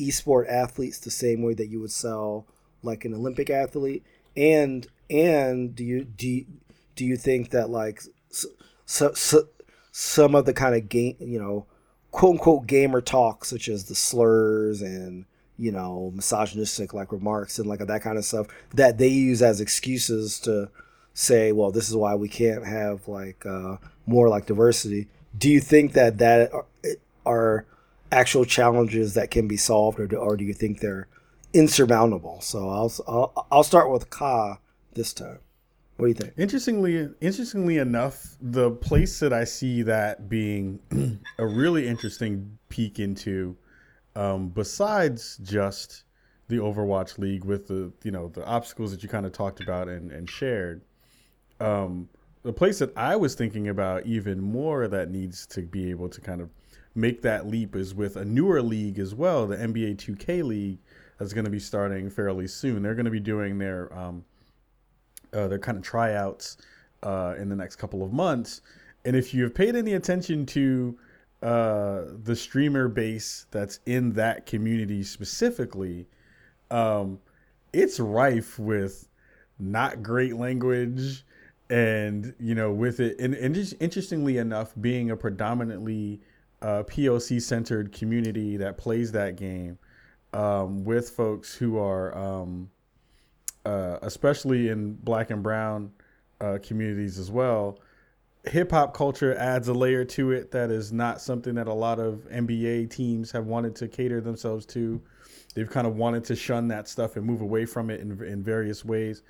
esport athletes the same way that you would sell like an Olympic athlete? And and do you do you, do you think that like So, so, some of the kind of game, you know, quote unquote gamer talk, such as the slurs and, you know, misogynistic like remarks and like that kind of stuff that they use as excuses to say, well, this is why we can't have like uh, more like diversity. Do you think that that are, are actual challenges that can be solved, or do, or do you think they're insurmountable? So I'll I'll, I'll start with Ka this time. What do you think? Interestingly, interestingly enough, the place that I see that being a really interesting peek into, um, besides just the Overwatch League with the, you know, the obstacles that you kind of talked about and, and shared, um, the place that I was thinking about even more that needs to be able to kind of make that leap is with a newer league as well, the N B A two K League that's going to be starting fairly soon. They're going to be doing their... Um, Uh, they're kind of tryouts uh, in the next couple of months. And if you've paid any attention to uh, the streamer base that's in that community specifically, um, it's rife with not great language and, you know, with it. And, and just interestingly enough, being a predominantly uh, P O C-centered community that plays that game um, with folks who are... Um, Uh, especially in black and brown uh, communities as well. Hip hop culture adds a layer to it that is not something that a lot of N B A teams have wanted to cater themselves to. They've kind of wanted to shun that stuff and move away from it in, in various ways.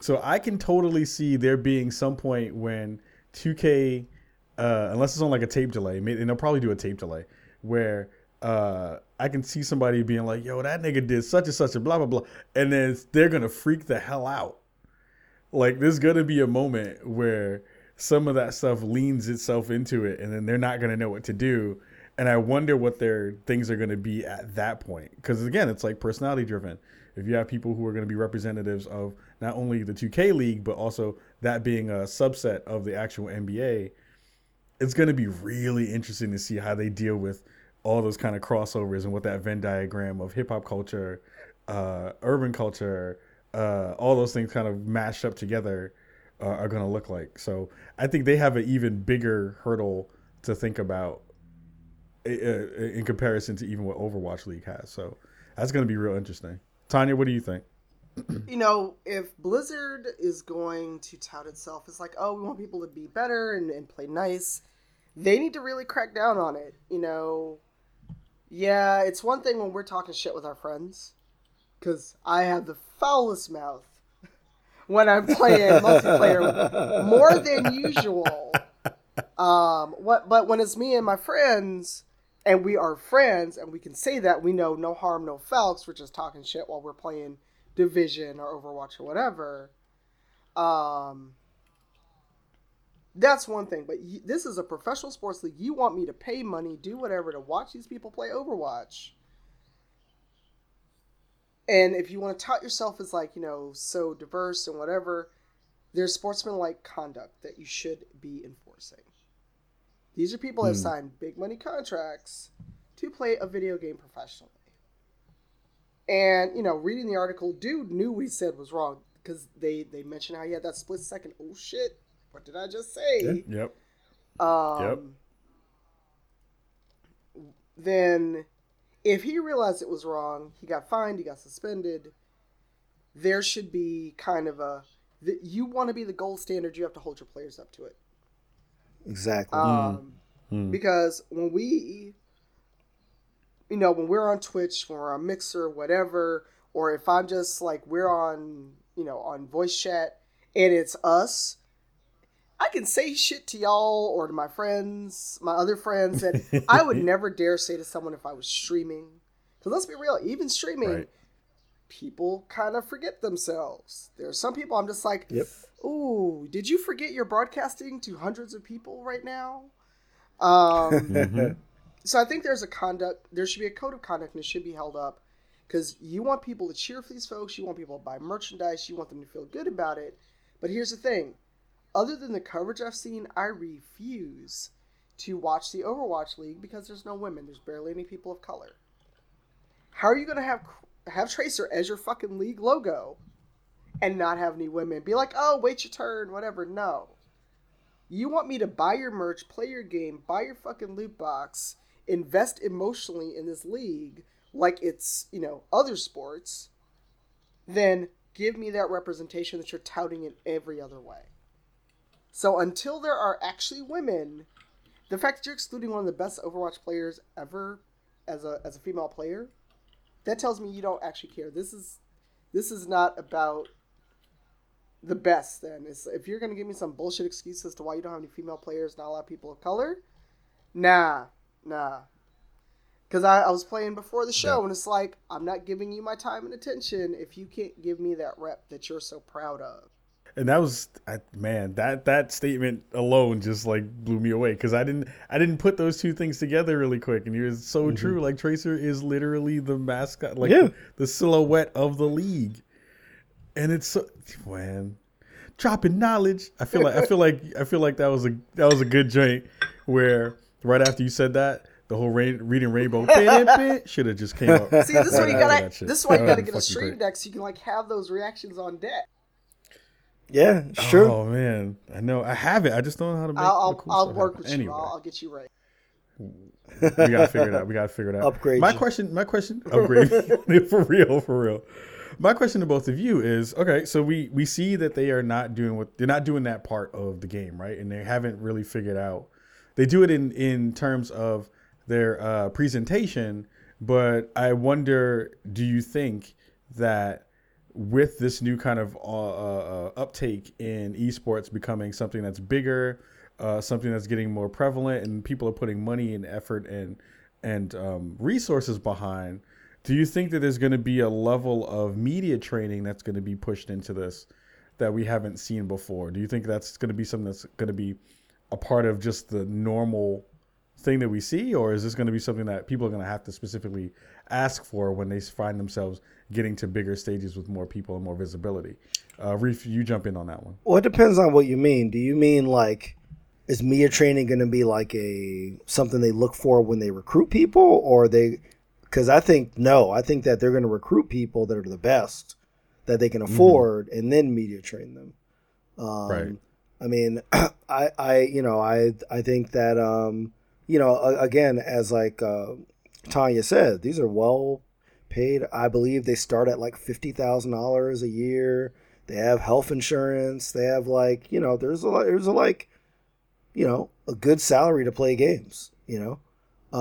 So I can totally see there being some point when two K, uh, unless it's on like a tape delay, and they'll probably do a tape delay, where Uh, I can see somebody being like, yo, that nigga did such and such and blah, blah, blah. And then they're going to freak the hell out. Like, there's going to be a moment where some of that stuff leans itself into it, and then they're not going to know what to do. And I wonder what their things are going to be at that point. Because, again, it's like personality driven. If you have people who are going to be representatives of not only the two K League, but also that being a subset of the actual N B A, it's going to be really interesting to see how they deal with all those kind of crossovers and what that Venn diagram of hip hop culture, uh, urban culture, uh, all those things kind of mashed up together uh, are going to look like. So I think they have an even bigger hurdle to think about in comparison to even what Overwatch League has. So that's going to be real interesting. Tanya, what do you think? You know, if Blizzard is going to tout itself as like, oh, we want people to be better and, and play nice, they need to really crack down on it. You know, yeah, it's one thing when we're talking shit with our friends, because I have the foulest mouth when I'm playing multiplayer more than usual. Um, what? But when it's me and my friends, and we are friends, and we can say that, we know no harm, no foul, because we're just talking shit while we're playing Division or Overwatch or whatever. Um, that's one thing. But you, this is a professional sports league. You want me to pay money, do whatever, to watch these people play Overwatch. And if you want to tout yourself as, like, you know, so diverse and whatever, there's sportsmanlike conduct that you should be enforcing. These are people mm. that signed big money contracts to play a video game professionally. And, you know, reading the article, dude knew what he said was wrong, because they, they mentioned how he had that split second, oh shit, what did I just say? Yep. Yep. Um, yep. Then... if he realized it was wrong, he got fined, he got suspended. There should be kind of a, you want to be the gold standard, you have to hold your players up to it. Exactly. Um, mm. Because when we, you know, when we're on Twitch, when we're on Mixer, whatever, or if I'm just like, we're on, you know, on voice chat and it's us, I can say shit to y'all or to my friends, my other friends, that I would never dare say to someone if I was streaming. Because let's be real, even streaming, right. people kind of forget themselves. There are some people I'm just like, yep. ooh, did you forget you're broadcasting to hundreds of people right now? Um, so I think there's a conduct, there should be a code of conduct, and it should be held up. Because you want people to cheer for these folks, you want people to buy merchandise, you want them to feel good about it. But here's the thing. Other than the coverage I've seen, I refuse to watch the Overwatch League because there's no women. There's barely any people of color. How are you going to have have Tracer as your fucking league logo and not have any women? Be like, oh, wait your turn, whatever. No. You want me to buy your merch, play your game, buy your fucking loot box, invest emotionally in this league like it's, you know, other sports, then give me that representation that you're touting in every other way. So until there are actually women, the fact that you're excluding one of the best Overwatch players ever as a as a female player, that tells me you don't actually care. This is this is not about the best then. It's, if you're going to give me some bullshit excuse as to why you don't have any female players, not a lot of people of color, nah, nah. Because I, I was playing before the show, yeah. and it's like, I'm not giving you my time and attention if you can't give me that rep that you're so proud of. And that was, I, man, that, that statement alone just like blew me away, because I didn't I didn't put those two things together really quick. And it was so mm-hmm. true. Like, Tracer is literally the mascot, like yeah. the, the silhouette of the league. And it's so, man, dropping knowledge. I feel like I feel like I feel like that was a that was a good joint where right after you said that, the whole rain, reading rainbow should have just came up. See, this is why you gotta this is why you gotta get a stream deck so you can like have those reactions on deck. Yeah, sure. Oh man, I know. I have it. I just don't know how to make. I'll, the cool I'll stuff work happen. with anyway. you. I'll, I'll get you right. We gotta figure it out. We gotta figure it out. Upgrade. My you. question. My question. Upgrade. for real. For real. My question to both of you is: okay, so we we see that they are not doing what they're not doing that part of the game, right? And they haven't really figured out. They do it in in terms of their uh, presentation, but I wonder: do you think that? With this new kind of uh, uh, uptake in esports becoming something that's bigger, uh, something that's getting more prevalent, and people are putting money and effort and and um, resources behind, do you think that there's going to be a level of media training that's going to be pushed into this that we haven't seen before? Do you think that's going to be something that's going to be a part of just the normal thing that we see, or is this going to be something that people are going to have to specifically ask for when they find themselves getting to bigger stages with more people and more visibility? Uh, Reef, you jump in on that one. Well, it depends on what you mean. Do you mean like, is media training going to be like a something they look for when they recruit people, or they? Because I think no, I think that they're going to recruit people that are the best that they can afford, mm-hmm. and then media train them. Um, right. I mean, I, I, you know, I, I think that, um, you know, again, as like uh, Tanya said, these are well. Paid, I believe they start at like fifty thousand dollars a year. They have health insurance. They have like you know, there's a there's a like, you know, a good salary to play games. You know,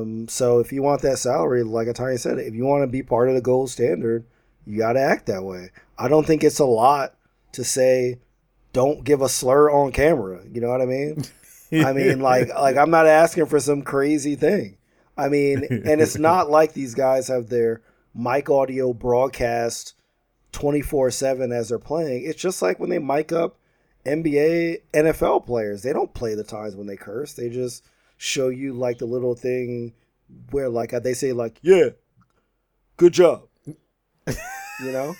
um, so if you want that salary, like Atari said, if you want to be part of the gold standard, you got to act that way. I don't think it's a lot to say, don't give a slur on camera. You know what I mean? I mean, like, like I'm not asking for some crazy thing. I mean, and it's not like these guys have their mic audio broadcast twenty-four seven as they're playing. It's just like when they mic up N B A, N F L players. They don't play the times when they curse. They just show you like the little thing where like they say like, yeah, good job. You know,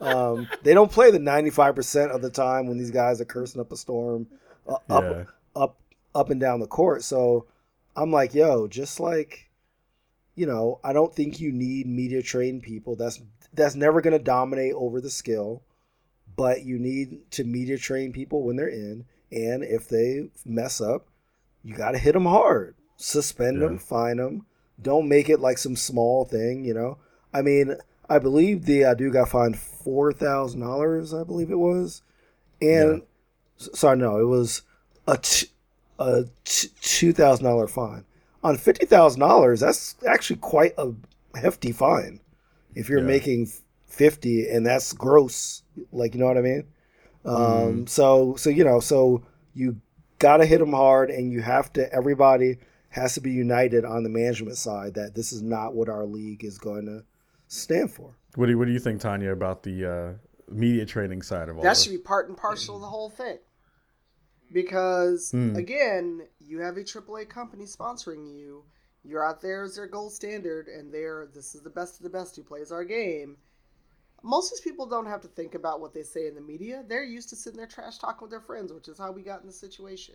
um, they don't play the ninety-five percent of the time when these guys are cursing up a storm uh, up, yeah. up, up and down the court. So I'm like, yo, just like, you know, I don't think you need media trained people. That's, that's never going to dominate over the skill, but you need to media train people when they're in. And if they mess up, you got to hit them hard, suspend yeah. them, fine them. Don't make it like some small thing. You know, I mean, I believe the uh, dude got fined four thousand dollars, I believe it was. And, yeah. sorry, no, it was a, t- a t- two thousand dollars fine. On fifty thousand dollars, that's actually quite a hefty fine. If you're yeah. making fifty and that's gross, like, you know what I mean? Um, mm. So, so you know, so you got to hit them hard, and you have to, everybody has to be united on the management side that this is not what our league is going to stand for. What do you, what do you think, Tanya, about the uh, media training side of all that? That should be part and parcel of the whole thing. Because, mm. again, you have a triple A company sponsoring you. You're out there as their gold standard, and they're, this is the best of the best who plays our game. Most of these people don't have to think about what they say in the media. They're used to sitting there trash talking with their friends, which is how we got in the situation.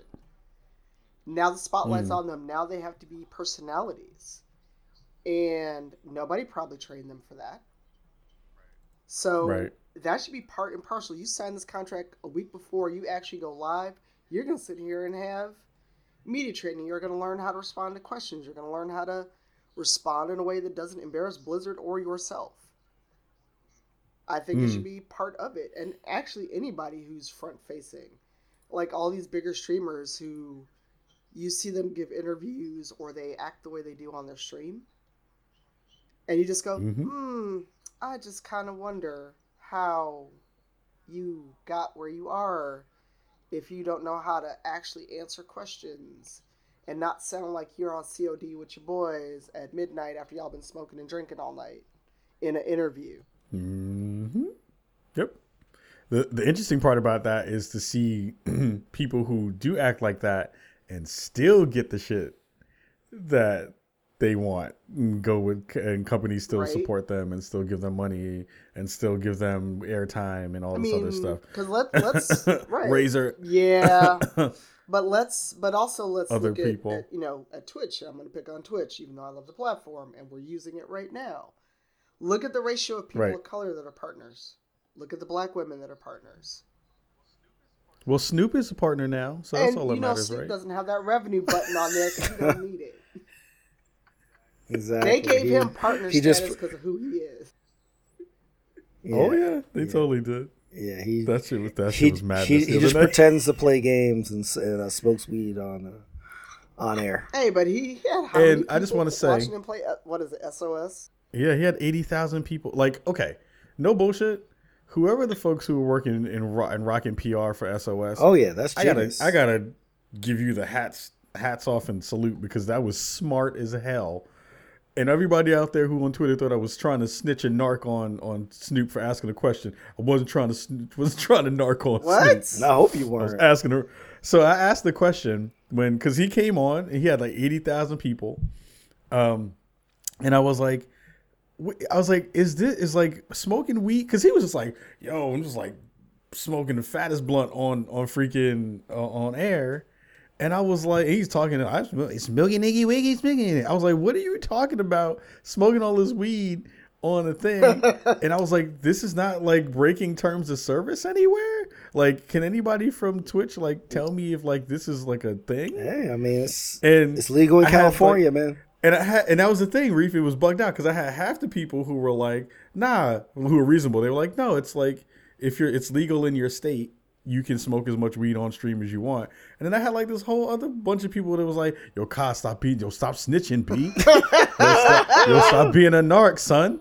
Now the spotlight's mm. on them. Now they have to be personalities. And nobody probably trained them for that. So right. that should be part and parcel. You sign this contract a week before you actually go live. You're going to sit here and have media training. You're going to learn how to respond to questions. You're going to learn how to respond in a way that doesn't embarrass Blizzard or yourself. I think mm. it should be part of it. And actually anybody who's front-facing, like all these bigger streamers who you see them give interviews or they act the way they do on their stream. And you just go, mm-hmm. hmm, I just kind of wonder how you got where you are if you don't know how to actually answer questions and not sound like you're on C O D with your boys at midnight after y'all been smoking and drinking all night in an interview. Mm-hmm. Yep. The, the interesting part about that is to see people who do act like that and still get the shit that they want and go with, and companies still right. support them and still give them money and still give them airtime and all I this mean, other stuff. Because let, let's right. Razor, yeah, but let's but also let's other look people. At, at you know at Twitch. I'm going to pick on Twitch, even though I love the platform and we're using it right now. Look at the ratio of people right. of color that are partners. Look at the black women that are partners. Well, Snoop is a partner now, so and that's all that you know, matters, Snoop right? Snoop doesn't have that revenue button on there because he doesn't need it. Exactly. They gave he, him partner status because of who he is. Yeah, oh yeah, they yeah. totally did. Yeah, he that shit was that he, shit was madness. He, he just night. pretends to play games and, and uh, smokes weed on uh, on air. Hey, but he, he had how and many I just want to say watching him play. What is it? S O S. Yeah, he had eighty thousand people. Like, okay, no bullshit. Whoever the folks who were working in and rocking P R for S O S. Oh yeah, that's genius. I gotta I gotta give you the hats hats off and salute because that was smart as hell. And everybody out there who on Twitter thought I was trying to snitch and narc on, on Snoop for asking a question, I wasn't trying to sn- wasn't trying to narc on what? Snoop. I hope you weren't. I was asking her. So I asked the question when because he came on and he had like eighty thousand people, um, and I was like, I was like, is this is like smoking weed? Because he was just like, yo, I'm just like smoking the fattest blunt on on freaking uh, on air. And I was like, he's talking, I was smoking Iggy Wiggy, smoking it. I was like, what are you talking about? Smoking all this weed on a thing. And I was like, this is not like breaking terms of service anywhere. Like, can anybody from Twitch like tell me if like this is like a thing? Hey, I mean, it's, and it's legal in I California, had, like, man. And I had, and that was the thing, Reef, it was bugged out because I had half the people who were like, nah, who were reasonable. They were like, no, it's like if you're it's legal in your state. You can smoke as much weed on stream as you want. And then I had like this whole other bunch of people that was like, yo, Kyle, stop being, yo, stop snitching, B. yo, stop, yo, stop being a narc, son.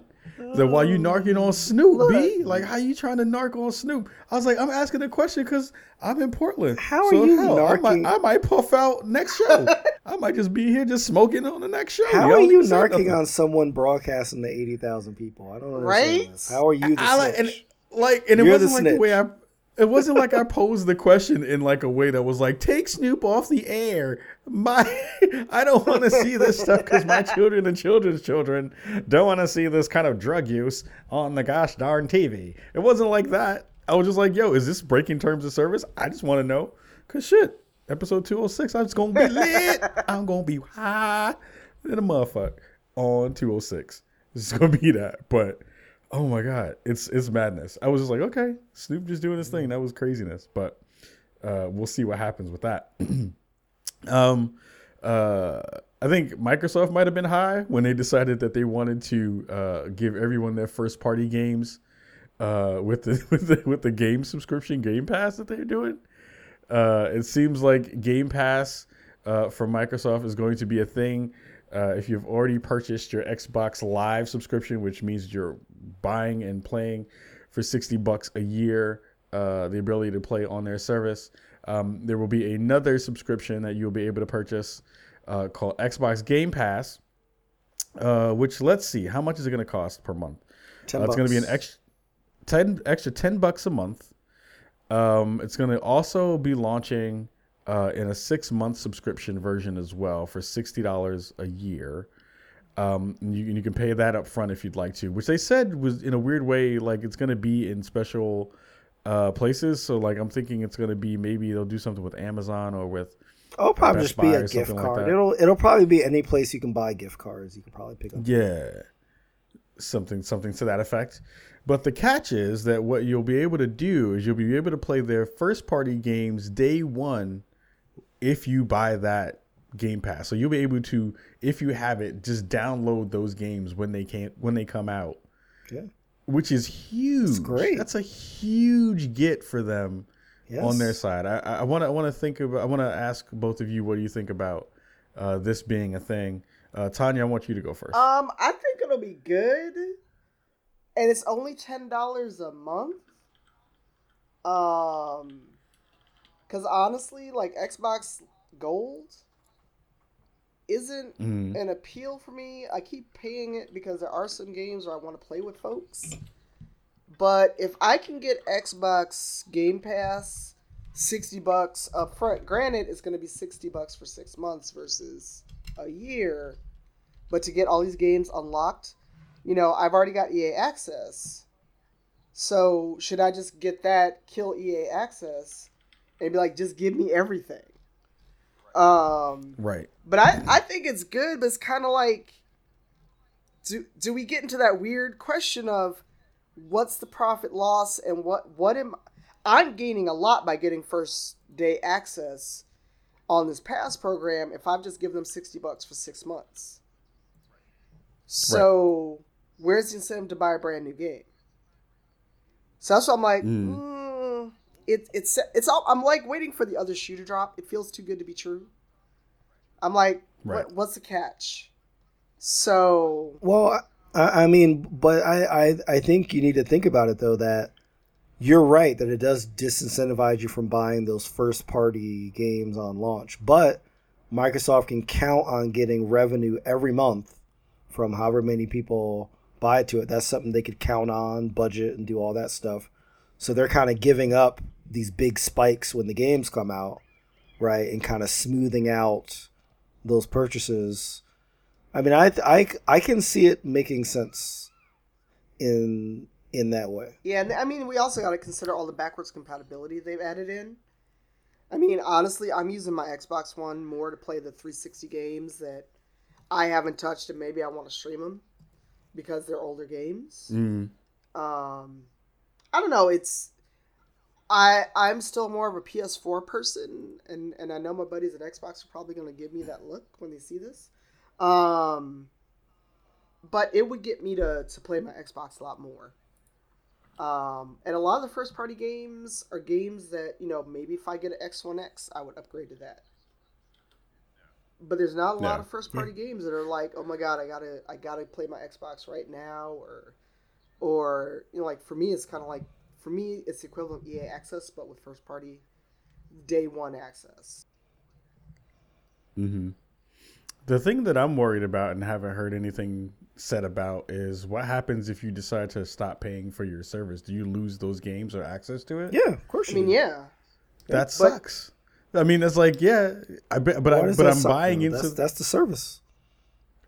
Then why you narking on Snoop, B? Like, how you trying to narc on Snoop? I was like, I'm asking the question because I'm in Portland. How are so you hell, narking? I might, I might puff out next show. I might just be here just smoking on the next show. How are you narking on someone broadcasting to eighty thousand people? I don't understand right? this. How are you the I, snitch? And, like, and it You're wasn't the like snitch. the way I... It wasn't like I posed the question in like a way that was like, take Snoop off the air. My, I don't want to see this stuff because my children and children's children don't want to see this kind of drug use on the gosh darn T V. It wasn't like that. I was just like, yo, is this breaking terms of service? I just want to know. Because shit, episode two oh six, I'm just going to be lit. I'm going to be high than a motherfucker on two oh six. It's going to be that. But oh my God, it's it's madness. I was just like, okay, Snoop just doing his thing. That was craziness, but uh, we'll see what happens with that. um, uh, I think Microsoft might have been high when they decided that they wanted to uh, give everyone their first party games uh, with the, with the with the game subscription Game Pass that they're doing. Uh, it seems like Game Pass uh, from Microsoft is going to be a thing. Uh, if you've already purchased your Xbox Live subscription, which means you're buying and playing for sixty bucks a year, uh, the ability to play on their service. Um, there will be another subscription that you'll be able to purchase uh, called Xbox Game Pass, uh, which let's see, how much is it going to cost per month? ten uh, it's going to be an extra ten, extra ten bucks a month. Um, it's going to also be launching uh, in a six month subscription version as well for sixty dollars a year. Um, and you, and you can pay that up front if you'd like to, which they said was in a weird way, like it's going to be in special uh, places. So like I'm thinking it's going to be maybe they'll do something with Amazon or with oh, probably Best just Buy be a gift card. Like it'll it'll probably be any place you can buy gift cards. You can probably pick up. Yeah, something something to that effect. But the catch is that what you'll be able to do is you'll be able to play their first party games day one if you buy that Game Pass. So you'll be able to, if you have it, just download those games when they can when they come out. Yeah. Which is huge. That's great. That's a huge get for them yes. on their side. I, I wanna I wanna think about I wanna ask both of you what do you think about uh, this being a thing. Uh, Tanya, I want you to go first. Um, I think it'll be good. And it's only ten dollars a month. Um because honestly, like Xbox Gold isn't mm. an appeal for me. I keep paying it because there are some games where I want to play with folks. But if I can get Xbox Game Pass sixty bucks up front, granted it's going to be sixty bucks for six months versus a year, but to get all these games unlocked, you know, I've already got E A Access. So should I just get that, kill E A Access, and be like, just give me everything? Um, right. But I, I think it's good, but it's kind of like, do do we get into that weird question of what's the profit loss and what, what am I'm gaining a lot by getting first day access on this pass program if I've just given them sixty bucks for six months. So right. Where's the incentive to buy a brand new game? So that's what I'm like, mm. Mm, it, it's, it's all, I'm like waiting for the other shoe to drop. It feels too good to be true. I'm like, right. what, what's the catch? So well, I, I mean, but I, I, I think you need to think about it though that you're right that it does disincentivize you from buying those first party games on launch. But Microsoft can count on getting revenue every month from however many people buy to it. That's something they could count on, budget, and do all that stuff. So they're kind of giving up these big spikes when the games come out, right, and kind of smoothing out those purchases. I mean, I, I, I can see it making sense in in that way. Yeah, and I mean, we also got to consider all the backwards compatibility they've added in. I mean, honestly, I'm using my Xbox One more to play the three sixty games that I haven't touched, and maybe I want to stream them because they're older games. Mm. Um, I don't know. It's I I'm still more of a P S four person, and, and I know my buddies at Xbox are probably going to give me that look when they see this. Um, but it would get me to, to play my Xbox a lot more. Um, and a lot of the first party games are games that, you know, maybe if I get an X one X, I would upgrade to that. But there's not a lot no. of first party yeah. games that are like, oh my God, I gotta I gotta play my Xbox right now, or or, you know, like for me, it's kind of like, for me, it's the equivalent of E A Access, but with first party day one access. Mm-hmm. The thing that I'm worried about and haven't heard anything said about is what happens if you decide to stop paying for your service. Do you lose those games or access to it? Yeah, of course. I you mean, do. yeah, that but, sucks. I mean, it's like, yeah, I be, but I, but I'm suck, buying though? into that's, that's the service.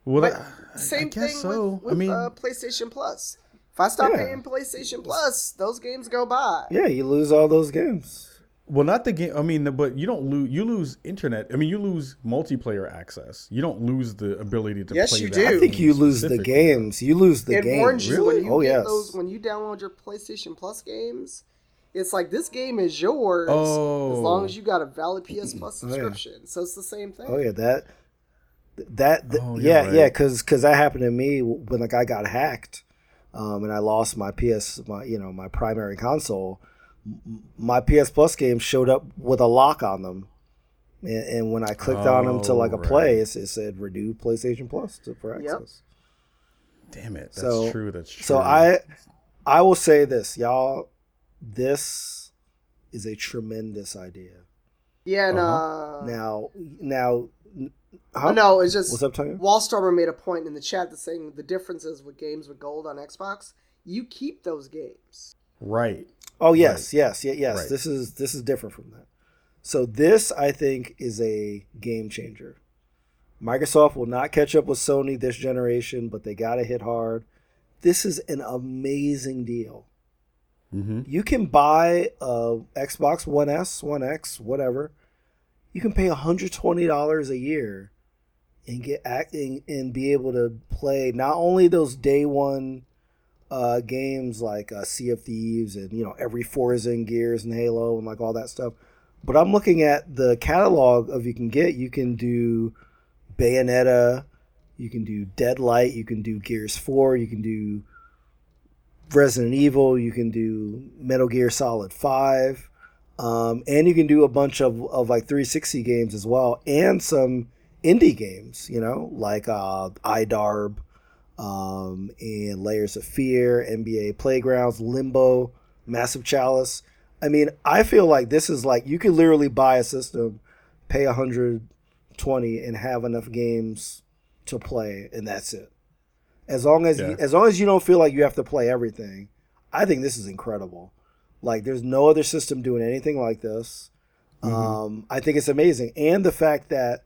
Well, but I, same I guess thing so. with, with I mean, uh, PlayStation Plus. If I stop yeah. paying PlayStation Plus, those games go by. Yeah, you lose all those games. Well, not the game. I mean, but you don't lose. You lose internet. I mean, you lose multiplayer access. You don't lose the ability to. Yes, play you do. I think you lose the games. You lose the it games. Warns you really? When you oh yes. Those, when you download your PlayStation Plus games, it's like this game is yours oh. as long as you got a valid P S Plus subscription. Oh, yeah. So it's the same thing. Oh yeah, that that th- oh, yeah right. yeah because because that happened to me when like I got hacked, um, and I lost my P S my you know my primary console. My P S Plus games showed up with a lock on them, and, and when I clicked oh, on them to like a right. play, it, it said renew PlayStation Plus to, for access. Yep. Damn it, that's so, true. That's true. So I, I will say this, y'all. This is a tremendous idea. Yeah. No. Uh-huh. Now, now. Huh? No, it's just. What's up, Tanya? Wallstormer made a point in the chat that saying the difference is with games with gold on Xbox, you keep those games. Right. Oh yes, right. yes, yes, yes. Right. This is this is different from that. So this, I think, is a game changer. Microsoft will not catch up with Sony this generation, but they gotta hit hard. This is an amazing deal. Mm-hmm. You can buy a Xbox One S, One X, whatever. You can pay one hundred twenty dollars a year and get acting and be able to play not only those day one. Uh, games like uh, Sea of Thieves and, you know, every Forza and Gears and Halo and like all that stuff. But I'm looking at the catalog of you can get. You can do Bayonetta. You can do Deadlight. You can do Gears four. You can do Resident Evil. You can do Metal Gear Solid five. Um, and you can do a bunch of, of like three sixty games as well. And some indie games, you know, like uh, iDarb. Um, and Layers of Fear, N B A Playgrounds, Limbo, Massive Chalice. I mean, I feel like this is like you could literally buy a system, pay one hundred twenty, and have enough games to play, and that's it. As long as yeah. you, as long as you don't feel like you have to play everything, I think this is incredible. Like, there's no other system doing anything like this. Mm-hmm. Um, I think it's amazing, and the fact that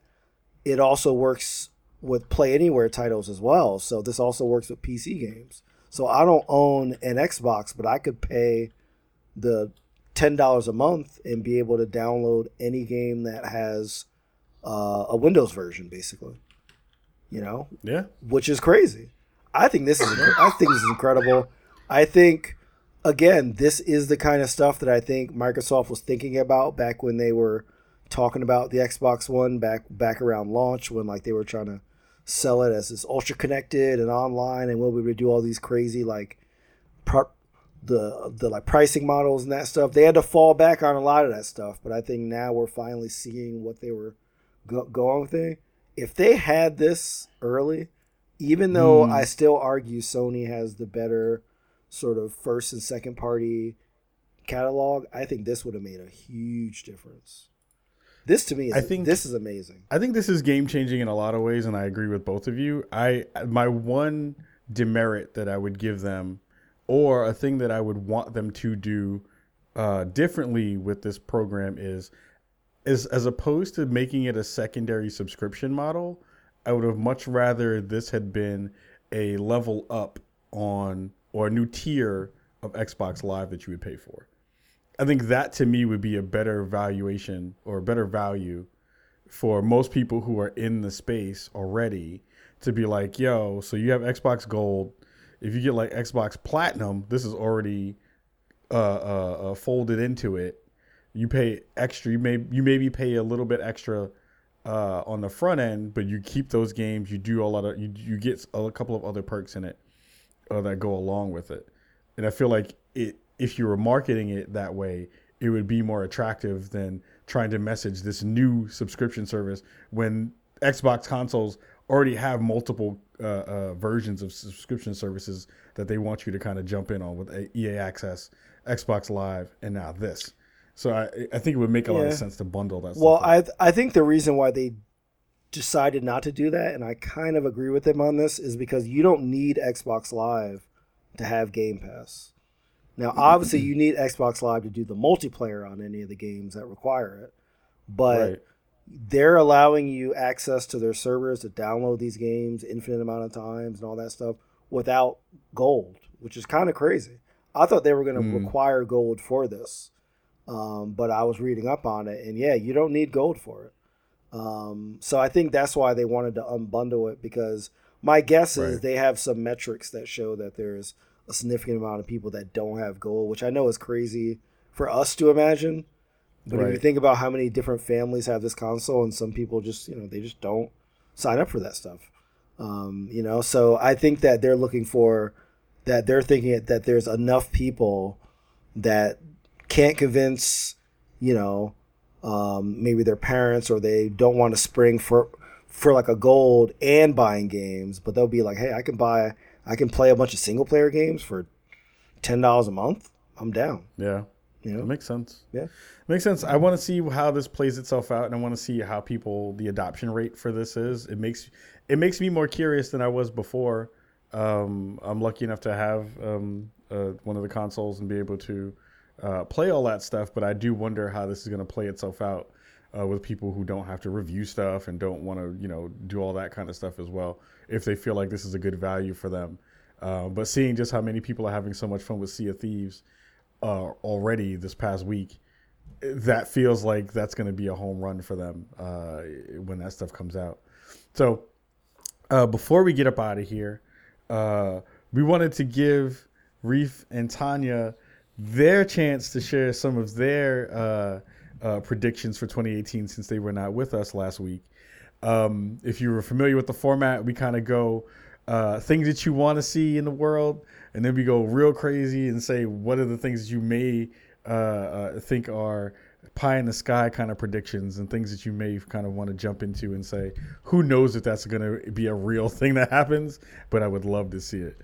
it also works with Play Anywhere titles as well. So this also works with P C games. So I don't own an Xbox, but I could pay the ten dollars a month and be able to download any game that has uh, a Windows version, basically. You know? Yeah. Which is crazy. I think this is I think this is incredible. I think, again, this is the kind of stuff that I think Microsoft was thinking about back when they were talking about the Xbox One back back around launch, when like they were trying to sell it as this ultra connected and online, and we'll be able to do all these crazy like pro- the the like pricing models and that stuff. They had to fall back on a lot of that stuff, but I think now we're finally seeing what they were go- going with it. If they had this early, even though mm. I still argue Sony has the better sort of first and second party catalog, I think this would have made a huge difference. This to me, is, I think this is amazing. I think this is game changing in a lot of ways, and I agree with both of you. I my one demerit that I would give them, or a thing that I would want them to do uh, differently with this program, is, is as opposed to making it a secondary subscription model, I would have much rather this had been a level up on or a new tier of Xbox Live that you would pay for. I think that to me would be a better valuation or better value for most people who are in the space already, to be like, yo, so you have Xbox Gold. If you get like Xbox Platinum, this is already uh, uh, uh, folded into it. You pay extra. You may you maybe pay a little bit extra uh, on the front end, but you keep those games. You do a lot of you, you get a couple of other perks in it uh, that go along with it, and I feel like it. If you were marketing it that way, it would be more attractive than trying to message this new subscription service when Xbox consoles already have multiple uh, uh, versions of subscription services that they want you to kind of jump in on with E A Access, Xbox Live, and now this. So I, I think it would make a yeah. lot of sense to bundle that. Well, stuff. I th- I think the reason why they decided not to do that, and I kind of agree with them on this, is because you don't need Xbox Live to have Game Pass. Now, obviously, you need Xbox Live to do the multiplayer on any of the games that require it, but right. they're allowing you access to their servers to download these games infinite amount of times and all that stuff without gold, which is kind of crazy. I thought they were going to mm. require gold for this. Um, but I was reading up on it, and yeah, you don't need gold for it. Um, so I think that's why they wanted to unbundle it, because my guess is right. they have some metrics that show that there's a significant amount of people that don't have gold, which I know is crazy for us to imagine. But right. if you think about how many different families have this console, and some people just, you know, they just don't sign up for that stuff. Um, you know, so I think that they're looking for that. They're thinking that there's enough people that can't convince, you know, um, maybe their parents, or they don't want to spring for for like a gold and buying games, but they'll be like, hey, I can buy, I can play a bunch of single player games for ten dollars a month. I'm down. Yeah, you know, that makes sense. Yeah, it makes sense. I want to see how this plays itself out, and I want to see how people the adoption rate for this is. It makes it makes me more curious than I was before. Um, I'm lucky enough to have um, uh, one of the consoles and be able to. Uh, play all that stuff, but I do wonder how this is going to play itself out uh, with people who don't have to review stuff and don't want to, you know, do all that kind of stuff as well, if they feel like this is a good value for them. Uh, but seeing just how many people are having so much fun with Sea of Thieves uh, already this past week, that feels like that's going to be a home run for them uh, when that stuff comes out. So uh, before we get up out of here, uh, we wanted to give Reef and Tanya their chance to share some of their uh, uh, predictions for twenty eighteen, since they were not with us last week. Um, if you were familiar with the format, we kind of go uh, things that you want to see in the world, and then we go real crazy and say, what are the things that you may uh, uh, think are pie in the sky kind of predictions, and things that you may kind of want to jump into and say, who knows if that's going to be a real thing that happens, but I would love to see it.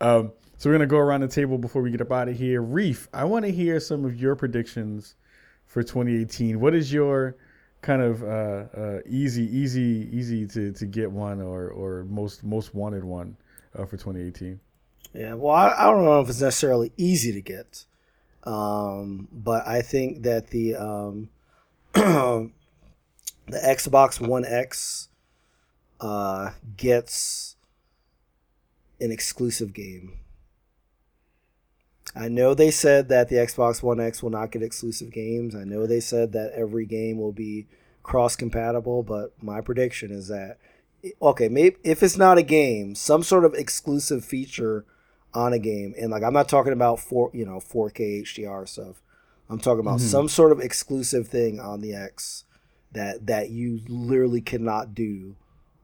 Um, So we're going to go around the table before we get up out of here. Reef, I want to hear some of your predictions for twenty eighteen. What is your kind of uh, uh, easy, easy, easy to, to get one, or or most most wanted one uh, for twenty eighteen? Yeah, well, I, I don't know if it's necessarily easy to get, um, but I think that the um, the Xbox One X uh, gets an exclusive game. I know they said that the Xbox One X will not get exclusive games. I know they said that every game will be cross-compatible, but my prediction is that, okay, maybe if it's not a game, some sort of exclusive feature on a game, and like I'm not talking about four, you know, four K H D R stuff. I'm talking about mm-hmm. some sort of exclusive thing on the X that that you literally cannot do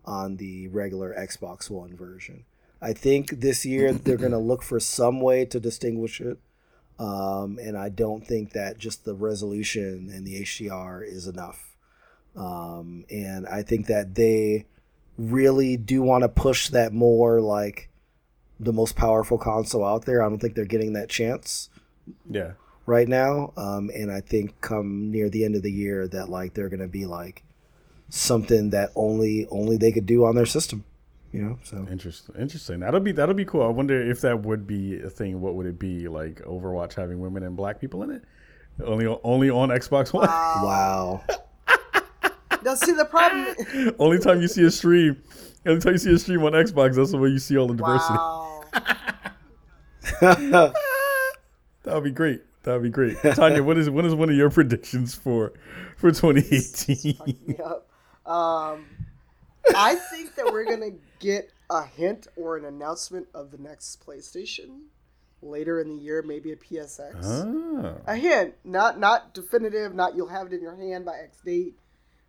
on the regular Xbox One version. I think this year they're going to look for some way to distinguish it. Um, and I don't think that just the resolution and the H D R is enough. Um, and I think that they really do want to push that more like the most powerful console out there. I don't think they're getting that chance yeah. right now. Um, and I think come near the end of the year that like they're going to be like something that only only they could do on their system. You know, so interesting. Interesting. That'll be that'll be cool. I wonder if that would be a thing. What would it be like? Overwatch having women and black people in it, only only on Xbox One. Wow. Now, see the problem. Only time you see a stream, only time you see a stream on Xbox, that's the way you see all the diversity. Wow. That would be great. That would be great. Tanya, what is what is one of your predictions for for twenty eighteen? Fuck me up. Um. I think that we're going to get a hint or an announcement of the next PlayStation later in the year, maybe a P S X. Oh. A hint, not not definitive, not you'll have it in your hand by X date,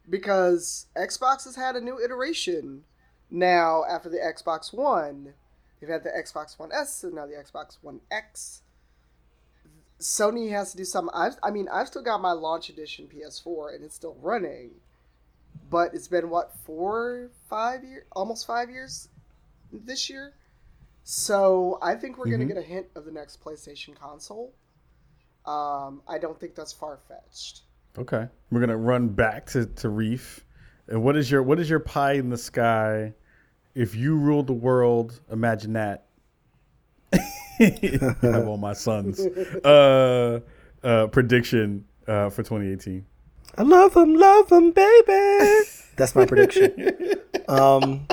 because Xbox has had a new iteration now after the Xbox One. They've had the Xbox One S and now the Xbox One X. Sony has to do something. I've, I mean, I've still got my launch edition P S four and it's still running. But it's been, what, four, five years? Almost five years this year. So I think we're mm-hmm. going to get a hint of the next PlayStation console. Um, I don't think that's far-fetched. Okay. We're going to run back to, to Reef. And what is your what is your pie in the sky? If you ruled the world, imagine that. I have all my sons. Uh, uh, prediction uh, for twenty eighteen. I love them, love them, baby. That's my prediction. Um,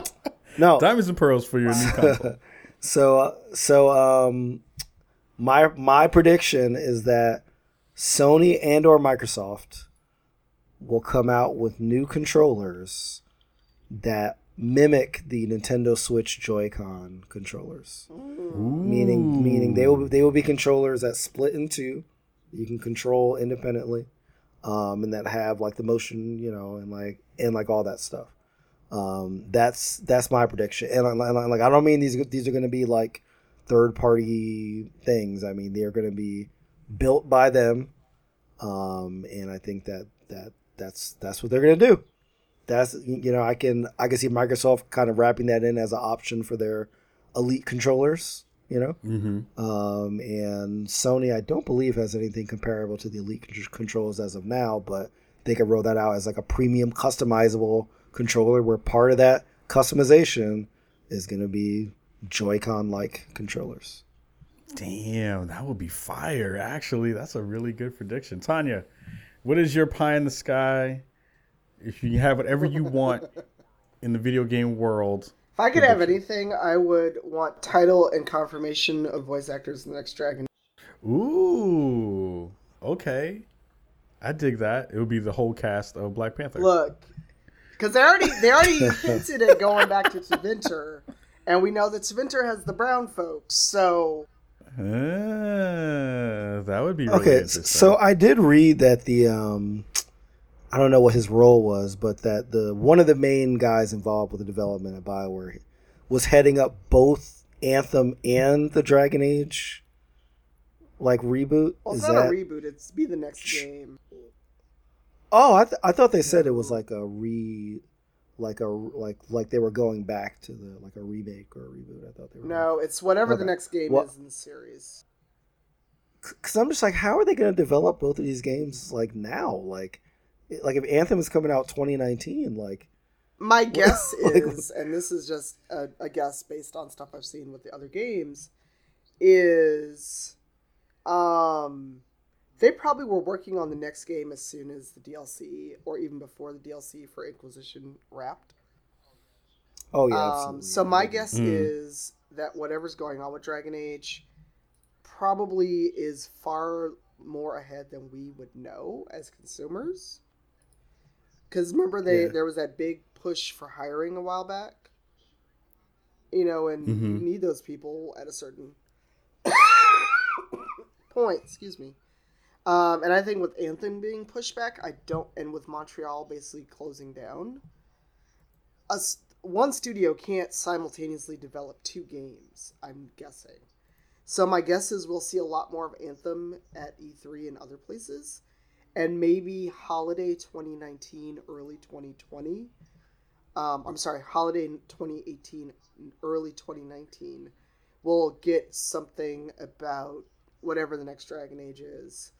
no. Diamonds and pearls for your new console. So, so um, my my prediction is that Sony and or Microsoft will come out with new controllers that mimic the Nintendo Switch Joy-Con controllers. Ooh. Meaning, meaning they will they will be controllers that split in two. You can control independently, um, and that have like the motion, you know, and like and like all that stuff. Um, that's that's my prediction. And, and, and like I don't mean these these are going to be like third-party things. I mean they're going to be built by them, um, and I think that that that's that's what they're going to do. That's, you know, I can I can see Microsoft kind of wrapping that in as an option for their Elite controllers, you know. Mm-hmm. Um, and Sony, I don't believe has anything comparable to the Elite controllers as of now, but they could roll that out as like a premium customizable controller where part of that customization is going to be Joy-Con-like controllers. Damn, that would be fire. Actually, that's a really good prediction. Tanya, what is your pie in the sky? If you have whatever you want in the video game world. If I could have anything, I would want title and confirmation of voice actors in the next Dragon. Ooh, okay. I dig that. It would be the whole cast of Black Panther. Look, because they already they already hinted at going back to T'Venter, and we know that T'Venter has the brown folks, so. Uh, that would be really okay, interesting. So I did read that the... Um... I don't know what his role was, but that the one of the main guys involved with the development at BioWare was heading up both Anthem and the Dragon Age, like reboot. Well, it's Is not that... a reboot; it's be the next game. Oh, I th- I thought they said it was like a re, like a like like they were going back to the like a remake or a reboot. I thought they were. No, going... it's whatever okay. the next game well, is in the series. Because I'm just like, how are they going to develop both of these games like now, like? Like if Anthem is coming out twenty nineteen, like my guess like, is, and this is just a, a guess based on stuff I've seen with the other games, is, um, they probably were working on the next game as soon as the D L C, or even before the D L C for Inquisition wrapped. Oh yeah. Um, so my guess mm. is that whatever's going on with Dragon Age probably is far more ahead than we would know as consumers. Because remember, they yeah. there was that big push for hiring a while back, you know, and mm-hmm. you need those people at a certain point. Excuse me. Um, and I think with Anthem being pushed back, I don't, and with Montreal basically closing down, a, one studio can't simultaneously develop two games. I'm guessing. So my guess is we'll see a lot more of Anthem at E three and other places. And maybe holiday twenty nineteen, early twenty twenty. Um, I'm sorry, holiday twenty eighteen, early twenty nineteen. We'll get something about whatever the next Dragon Age is.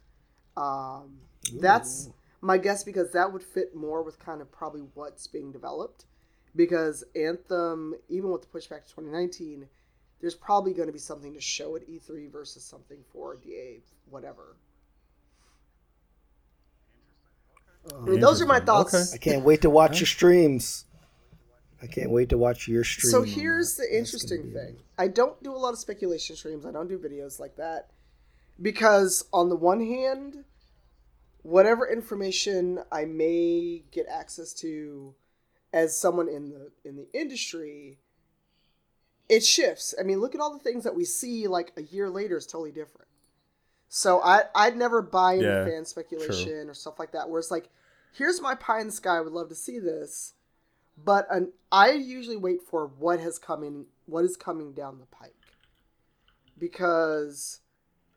Um, that's my guess, because that would fit more with kind of probably what's being developed. Because Anthem, even with the pushback to twenty nineteen, there's probably going to be something to show at E three versus something for D A, whatever. I mean, those are my thoughts. Okay. I can't wait to watch okay. your streams. I can't wait to watch your stream. So here's the interesting thing. It. I don't do a lot of speculation streams. I don't do videos like that. Because on the one hand, whatever information I may get access to as someone in the in the industry, it shifts. I mean, look at all the things that we see like a year later is totally different. So I, I'd never buy into yeah, fan speculation true. or stuff like that, where it's like, here's my pie in the sky, I would love to see this. But an, I usually wait for what has come in, what is coming down the pike. Because,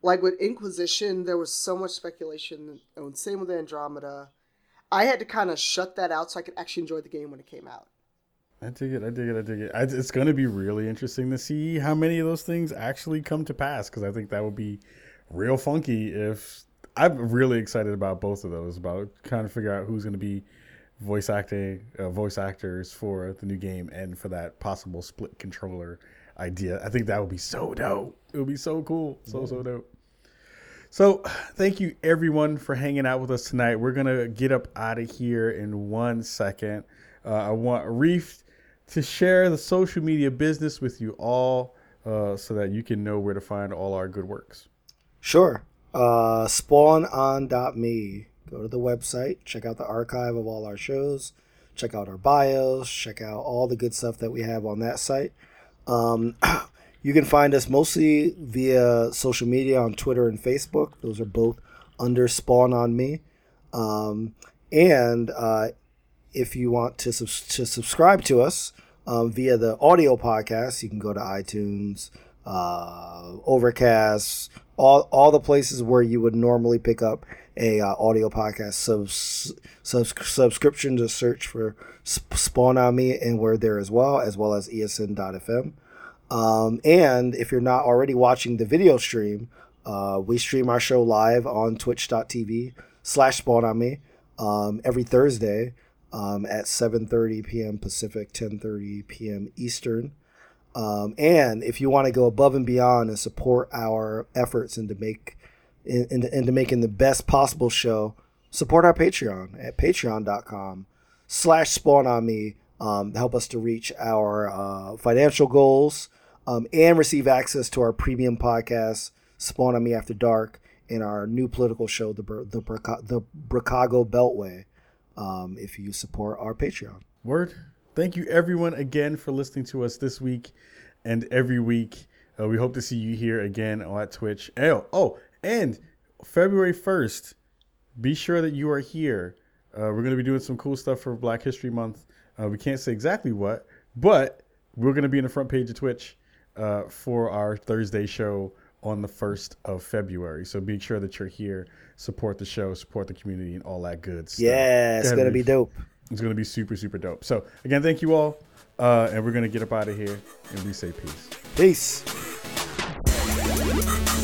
like with Inquisition, there was so much speculation, and same with Andromeda. I had to kind of shut that out so I could actually enjoy the game when it came out. I dig it. I dig it. I dig it. I, it's going to be really interesting to see how many of those things actually come to pass, because I think that would be real funky. If I'm really excited about both of those, about trying to figure out who's going to be voice acting, uh, voice actors for the new game and for that possible split controller idea. I think that would be so dope. It would be so cool. So, yeah. so dope. So thank you everyone for hanging out with us tonight. We're going to get up out of here in one second. Uh, I want Reef to share the social media business with you all, uh, so that you can know where to find all our good works. Sure. Uh, spawn on dot me. Go to the website, check out the archive of all our shows, check out our bios, check out all the good stuff that we have on that site. Um, you can find us mostly via social media on Twitter and Facebook. Those are both under Spawn on Me. Um, and uh, if you want to, sub- to subscribe to us um, via the audio podcast, you can go to iTunes, uh, Overcast, all all the places where you would normally pick up a uh, audio podcast. Sub, sub subscription, to search for Spawn on Me, and we're there as well, as well as E S N dot F M. Um, and if you're not already watching the video stream, uh, we stream our show live on twitch dot t v slash spawn on me um, every Thursday um, at seven thirty p.m. Pacific, ten thirty p.m. Eastern. Um, and if you want to go above and beyond and support our efforts and to make and into making the best possible show, support our Patreon at patreon dot com slash spawn on me. Um, help us to reach our uh, financial goals, um, and receive access to our premium podcast, Spawn on Me After Dark, and our new political show, the Br- the Braca- the Bracago Beltway. Um, if you support our Patreon. Word. Thank you everyone again for listening to us this week and every week. Uh, we hope to see you here again on Twitch. Oh, oh, and February first, be sure that you are here. Uh, we're going to be doing some cool stuff for Black History Month. Uh, we can't say exactly what, but we're going to be in the front page of Twitch uh, for our Thursday show on the first of February. So be sure that you're here. Support the show, support the community, and all that good stuff. Yeah, it's going to be dope. It's going to be super, super dope. So, again, thank you all. Uh, and we're going to get up out of here and we say peace. Peace.